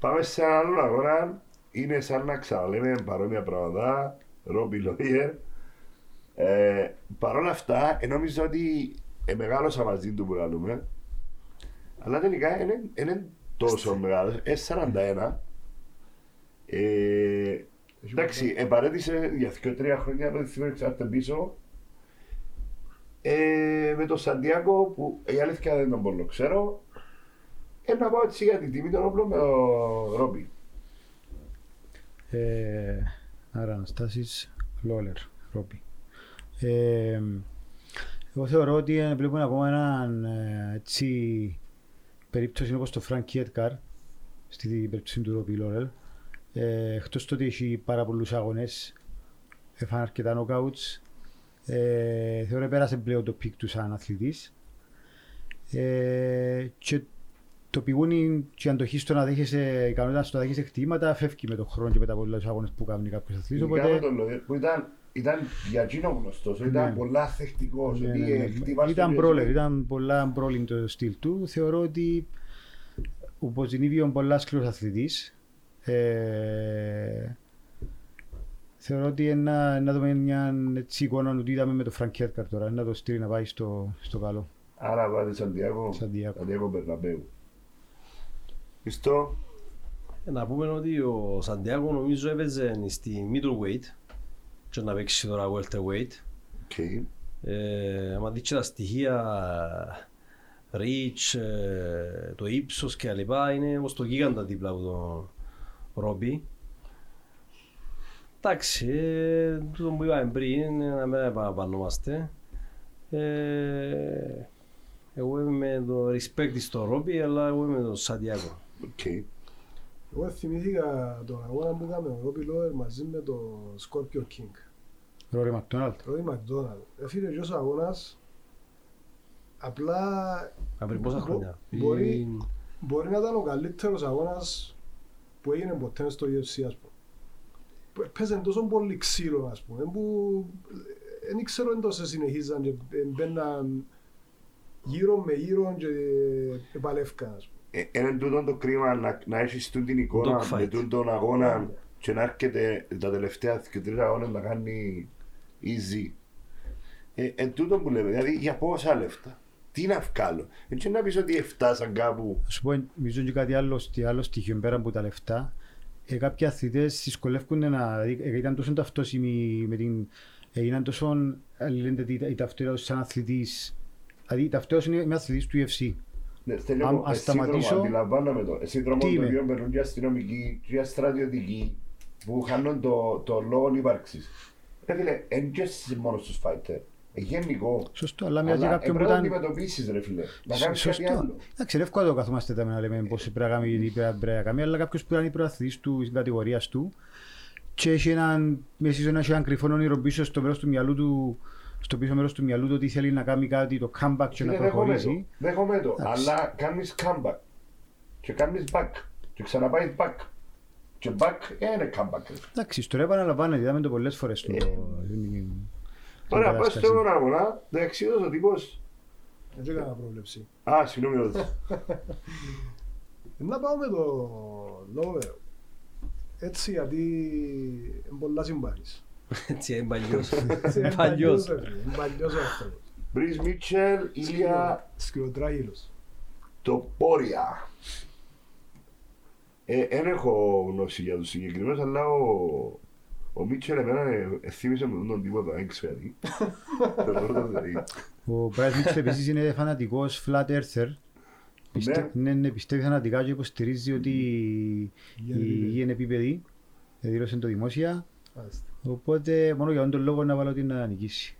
Πάμε σε έναν άλλο αγορά, είναι σαν να ξαναλέμε παρόμοια πράγματα, Ρόμπι Λόιερ. Ε, Παρ' όλα αυτά, νόμιζα ότι μεγάλωσα μαζί του που κάνουμε, αλλά τελικά είναι, είναι τόσο μεγάλος, σαράντα ένα. Ε, εντάξει, επαρέτησε για δύο τρία χρόνια, το θυμίω εξάρτητα πίσω, ε, με τον Σαντιάγκο που η αλήθεια δεν τον πολύ ξέρω. Ε, να πάω έτσι για την τιμή των όπλων με τον Ρόμπι. Ε, άρα, Αναστάσης, Λόλερ, Ρόμπι. Ε, εγώ θεωρώ ότι βλέπουμε ακόμα έναν έτσι περίπτωση όπως το Frankie Edgar, στην περίπτωση του Ρόμπι Λόρελ. Ε, εκτός τότε έχει πάρα πολλούς αγώνες, έφανε αρκετά νοκάουτς. Ε, θεωρώ ότι πέρασε πλέον το πικ του σαν αθλητής. Ε, και το πηγούνι και η αντοχή στο να δέχεσαι, η ικανότητα στο να δέχεσαι χτυπήματα φεύγει με τον χρόνο και με τα πολλά τους αγώνες που κάνουν κάποιους αθλητές. Οπότε... Ήταν, ήταν για εκείνο γνωστός, ναι. Ήταν πολλά θεκτικός, ναι, ναι, ναι, ναι. Ήταν πρόλευ, ήταν πολλά μπρόλινγκ το στυλ του. Θεωρώ ότι υποζηνίβει ο πολλά σκληρός αθλητής. Ε... Θεωρώ ότι να, να δούμε μια εικόνα που είδαμε με τον Φρανκ Κέρκαρ τώρα, να το στείλει να πάει στο, στο καλό. Άρα πάτε Σαντιάγκο, Σαντιάγκο Μπερναμπέου. Χριστό. Να πούμε ότι ο Σαντιάγκο νομίζω έπαιζε στη middleweight και να παίξει τώρα welterweight. Okay. Ε, άμα δείξει τα στοιχεία reach, το ύψος και λοιπά, είναι όπως το γίγαντα δίπλα από τον Ρόμπι. Εντάξει, τούτο που είπαμε πριν, να μην επαναπανόμαστε. Ε, εγώ είμαι το respect στο Ρόμπι, αλλά εγώ είμαι το Σαντιάγκο. Okay. Εγώ θυμήθηκα τον αγώνα που είχαμε ο Ρόμπι Λόερ μαζί με τον Σκόρπιο Κίνγκ. Ρόρι Μακδόναλτ. Ρόρι Μακδόναλτ. Έφυγε και ως αγώνας, απλά πριν πόσα χρόνια. Μπορεί, mm. μπορεί να ήταν ο καλύτερος αγώνας που έγινε ποτέ στο γιου εφ σι, ας πούμε. Παίζανε τόσο πολύ ξύλο, ας πούμε, που δεν ξέρω εντός συνεχίζαν και μπαίναν γύρω με γύρω και επαλεύκαν, ας πούμε. Είναι τούτο το κρίμα να, να έχεις την εικόνα με τον αγώνα και να έρχεται τα τελευταία και τρία αγώνα να κάνει easy. Ε, εν τούτο που λέμε, δηλαδή για πόσα λεφτά, τι να βγάλω, έτσι να πεις ότι φτάσαν κάπου. Ας πω, μιζόν και κάτι άλλο, άλλο στοιχείο πέρα από τα λεφτά, ε, κάποιοι αθλητές δυσκολεύκουν να, ε, ήταν τόσο ταυτόσιμοι με την, ε, ήταν τόσο, λένε η ταυτότητα σαν αθλητής, δηλαδή η ταυτότητα είναι μια αθλητής του γιου εφ σι. Αν σταματήσω, σύνδρομο το οποίο περνούν και αστυνομικοί και στρατιωτικοί που χάνουν τον λόγο ύπαρξης. Φίλε, δεν είσαι μόνο στους φάιτερ, γενικό. Σωστό, αλλά πρέπει να το αντιμετωπίσεις ρε φίλε, να κάνεις κάτι άλλο. Εντάξει, εύκολα το καθόμαστε τα να λέμε πώς πρέπει να κάνει, πρέπει να κάνει, αλλά κάποιος που ήταν προαθλητής του, στην κατηγορία του και έχει έναν κρυφό όνειρο πίσω στο μέρος του μυαλού του, στο πίσω μέρος του μυαλού του ότι θέλει να κάνει κάτι, το comeback και να προχωρήσει. Δέχομαι το, αλλά κάνεις comeback και κάνεις back και ξαναπάει back και back είναι comeback. Εντάξει, η ιστορία επαναλαμβάνεται, είδαμε το πολλές φορές. Ωραία, πας στον αγώνα, δεξίδος ο τύπος. Δεν έκανα πρόβλεψη. Α, συγγνώμη εδώ. Να πάω με το Λόβερ, έτσι γιατί είναι πολλά συμπάρεις. Έτσι είναι παλιός, παλιός άνθρωπος. Μπρις Μίτσελ, Ήλια Σκυλοτράγυλος. Το Πόρια. Εν έχω γνώση για τους συγκεκριμένους, αλλά ο Μίτσελ εμένα θύμισε με τον τίποτα, δεν ξέρω γιατί. Ο Μπράις Μίτσελ επίσης είναι φανατικός flat earther. Πιστεύει φανατικά και υποστηρίζει ότι η γη είναι επίπεδη. Δήλωσε το δημόσια. Οπότε μόνο για τον λόγο να βάλω ότι να νικήσει.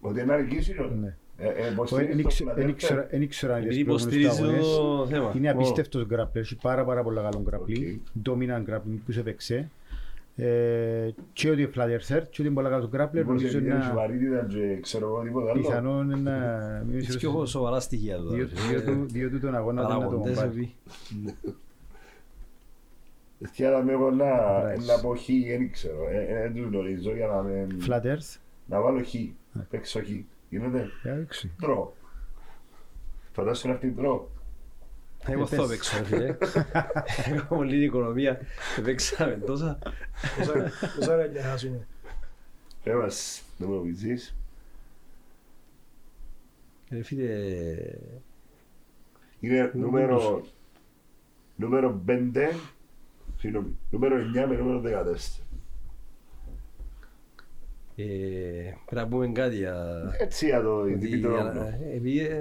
Ότι να νικήσει, ναι. Δεν ήξερα αν είδες προηγούμενες ταγωνές. Είναι απίστευτος γκράπλερ, έχει πάρα πάρα πολύ καλό γκράπλερ. Dominant γκράπλερ που σε παίξε. Και ότι φλατερθέρ και ότι είναι πολύ καλό γκράπλερ. Είναι σοβαρήτητα και ξέρω εγώ τίποτα άλλο. Πιθανόν να... Έχεις και έχω σοβαρά στοιχεία εδώ. Δύο του τον αγώνα δεν να το κομπάρει. Στιάτα με πολλά να πω χι, δεν ξέρω. Δεν τους γνωρίζω για να με... Flat-earth. Να βάλω χι, παίξω χι. Γίνεται. Τρώω. Φαντάσου να αυτή τρώω. Εγώ αυτό παίξω, φίλε. Έχω πολλή οικονομία. Παίξαμε τόσα. Πώς άρα και να χάσουμε. Έβας, να μου νομίζεις. Ρε φίλε... Είναι νούμερο... Νούμερο πέντε. Συγγνώμη, νούμερο εννιά με νούμερο δεκατέσσερα. Πρέπει να πούμε κάτι για... Έτσι για το ειδικό νόμο. Επειδή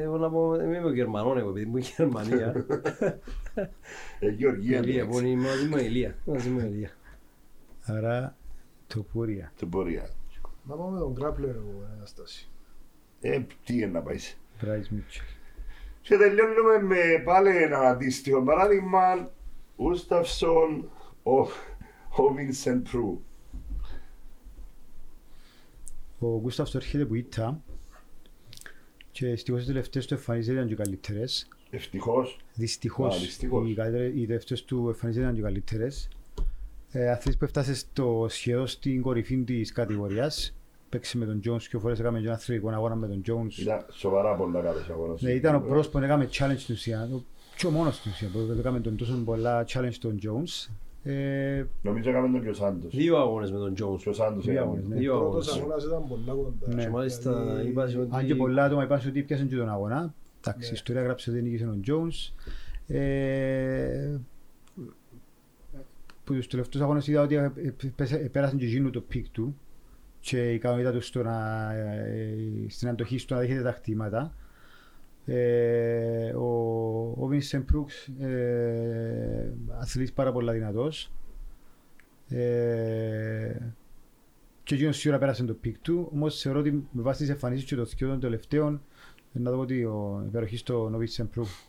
είμαι Γερμανών εγώ, επειδή μου είχε Γερμανία. Ε, Γεωργία. Είμαι Ηλία. Άρα, το Πορεία. Το Πορεία. Να πάμε τον Grappler εγώ, Αναστάση. Ε, τι είναι να πάει. Bryce Mitchell. Και τελειώνουμε με πάλι ένα αντίστοιχο παράδειγμα. Gustafsson ο Vincent Prue. Ο Gustafsson έρχεται που ήταν και ευτυχώς οι τελευταίες του εμφανίσεις ήταν και καλύτερες. Ευτυχώς. Δυστυχώς. Οι τελευταίες του εμφανίσεις ήταν και καλύτερες. Αθλητής που έφτασε στο σχεδόν στην κορυφή της κατηγορίας. Παίξει με τον Jones και φορές έκαμε και ένα αθλητικό αγώνα με τον Jones. Ήταν σοβαρά πολλά κάτω αγώνας. Ήταν ο πρώτος που έκαμε challenge του ουσιανού. Και ο μόνος στην ουσία, που έκαμε τον τόσο πολλά challenge τον Jones. Νομίζω έκαμε τον και ο Santos. Δύο αγώνες με τον Jones. Και ο Santos έκαμε. Δύο αγώνες. Πρώτος αγώνας ήταν πολλά κοντά. Και μάλιστα είπασε ότι... Αν και πολλά άτομα είπαν ότι πιάσαν και τον αγώνα. Εντάξει, η ιστορία γράψε ότι νίκησε τον Jones. Που τους τελευταίους αγώνες είδα ότι πέρασαν και γίνουν το πικ του. Και η κανονίδα του στην αντοχή στο να δέχεται τα χτήματα. Ε, ο, ο Vincent Brooks, ε, αθλητής πάρα πολύ δυνατός ε, και εκείνος σίγουρα πέρασε το πικ του, όμως θεωρώ ότι με βάση τις εμφανίσεις και το θεκείο των τελευταίων να δω ότι ο υπεροχής στον ο Vincent Brooks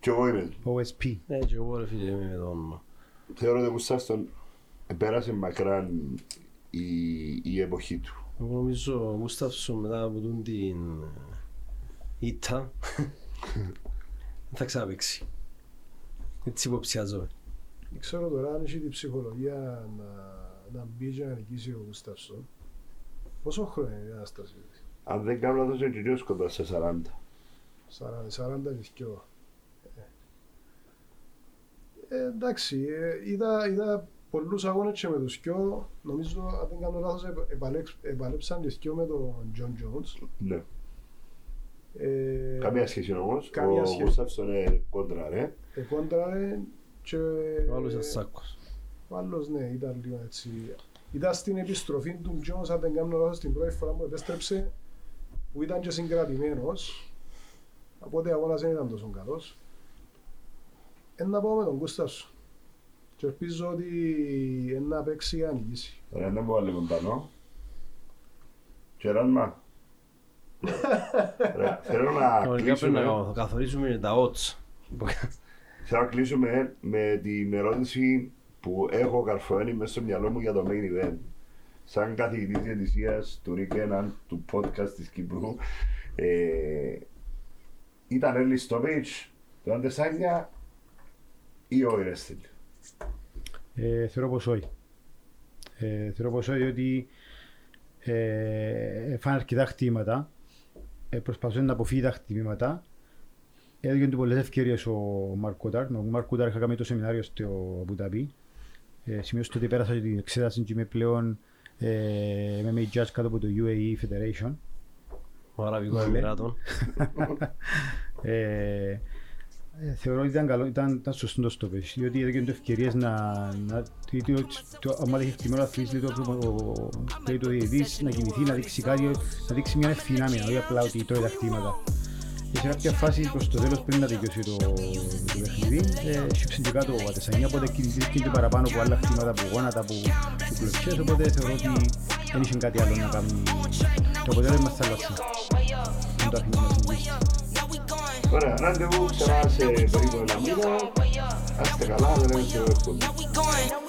και εγώ είμαι ο Ες Πι. Ναι, και εγώ έφυγε με το όνομα. Θεωρώ ότι Gustafsson πέρασε μακράν η, η εποχή του. Εγώ νομίζω ο Gustafsson μετά από την Ήταν, θα ξαναπαίξει. Έτσι υποψιάζομαι. Δεν ξέρω τώρα αν έχει την ψυχολογία να μπει και να νικήσει ο Gustafsson. Πόσο χρόνο είναι η Αναστάση? Αν δεν κάνω λάθος ο κυρίως κοντά σε σαράντα. σαράντα και πιο. Εντάξει, είδα πολλούς αγώνες και με τους πιο. Νομίζω αν δεν κάνω λάθος επαλέψαν και πιο με τον John Jones. Ε, καμία σχέση όμως, καμία ο Gustafsson είναι κόντρα ρε. Ε, κόντρα ρε και... Ο άλλος ήταν σάκος. Ο άλλος ναι, ήταν λίγο έτσι. Ήταν στην επιστροφή του Jones, αν δεν κάνω λάθος, την πρώτη φορά που επέστρεψε, που ήταν και συγκρατημένος. Οπότε ο αγώνας δεν ήταν τόσο καλός. Ε, να πάω με τον Gustafsson. Και ελπίζω ότι να παίξει για να νικήσει. Ωραία, δεν μπορώ λίγο πάνω. Κεράνμα. Θέλω να κλείσουμε... Θα καθορίσουμε τα odds. Θέλω να κλείσουμε με την ερώτηση που έχω καρφωμένη μέσα στο μυαλό μου για το main event. Σαν καθηγητής διαιτησίας του Rick Έναν, του podcast της Κύπρου, ήταν early stoppage του Adesanya ή όχι rested? Θεωρώ πως όχι. Θεωρώ πως όχι, διότι έφανε αρκετά χτήματα. Προσπαθούσε να αποφύγει τα χτυπήματα. Έδωσε του πολλές ευκαιρίες ο Μαρκ Κούταρ. Ο Μαρκ Κούταρ είχα κάνει το σεμινάριο στο Αμπουταμπί. Ε, σημείωσε ότι πέρασα την εξέταση και είμαι πλέον ε, εμ εμ έι judge κάτω από το γιου έι ι Federation. Ο Αραβικό Εμμυράτων. ε, θεωρώ ότι ήταν, καλό, ήταν, ήταν σωστό το στόπες. Διότι έδωσε του ευκαιρίες να... Ομάδα είχε χτυπημένο αθλής, λέει το διαιτής, να κινηθεί, να δείξει κάτι, να δείξει μια ευθυνάμια, όχι απλά ότι τρώει τα χτήματα. Και σε κάποια φάση προς το τέλος πριν να τελειώσει το παιχνίδι, σύψε και κάτω ο Adesanya, οπότε κινηθήκε και παραπάνω από άλλα χτήματα, από γόνατα, από κλωτσιές, οπότε θεωρώ ότι δεν είχε κάτι άλλο να κάνει. Το αποτέλεσμα θα αλλάξει. Ωραία, ραντεβού ξανά σε περίπου ένα μήνα. Άστε καλά, δεν έχουμε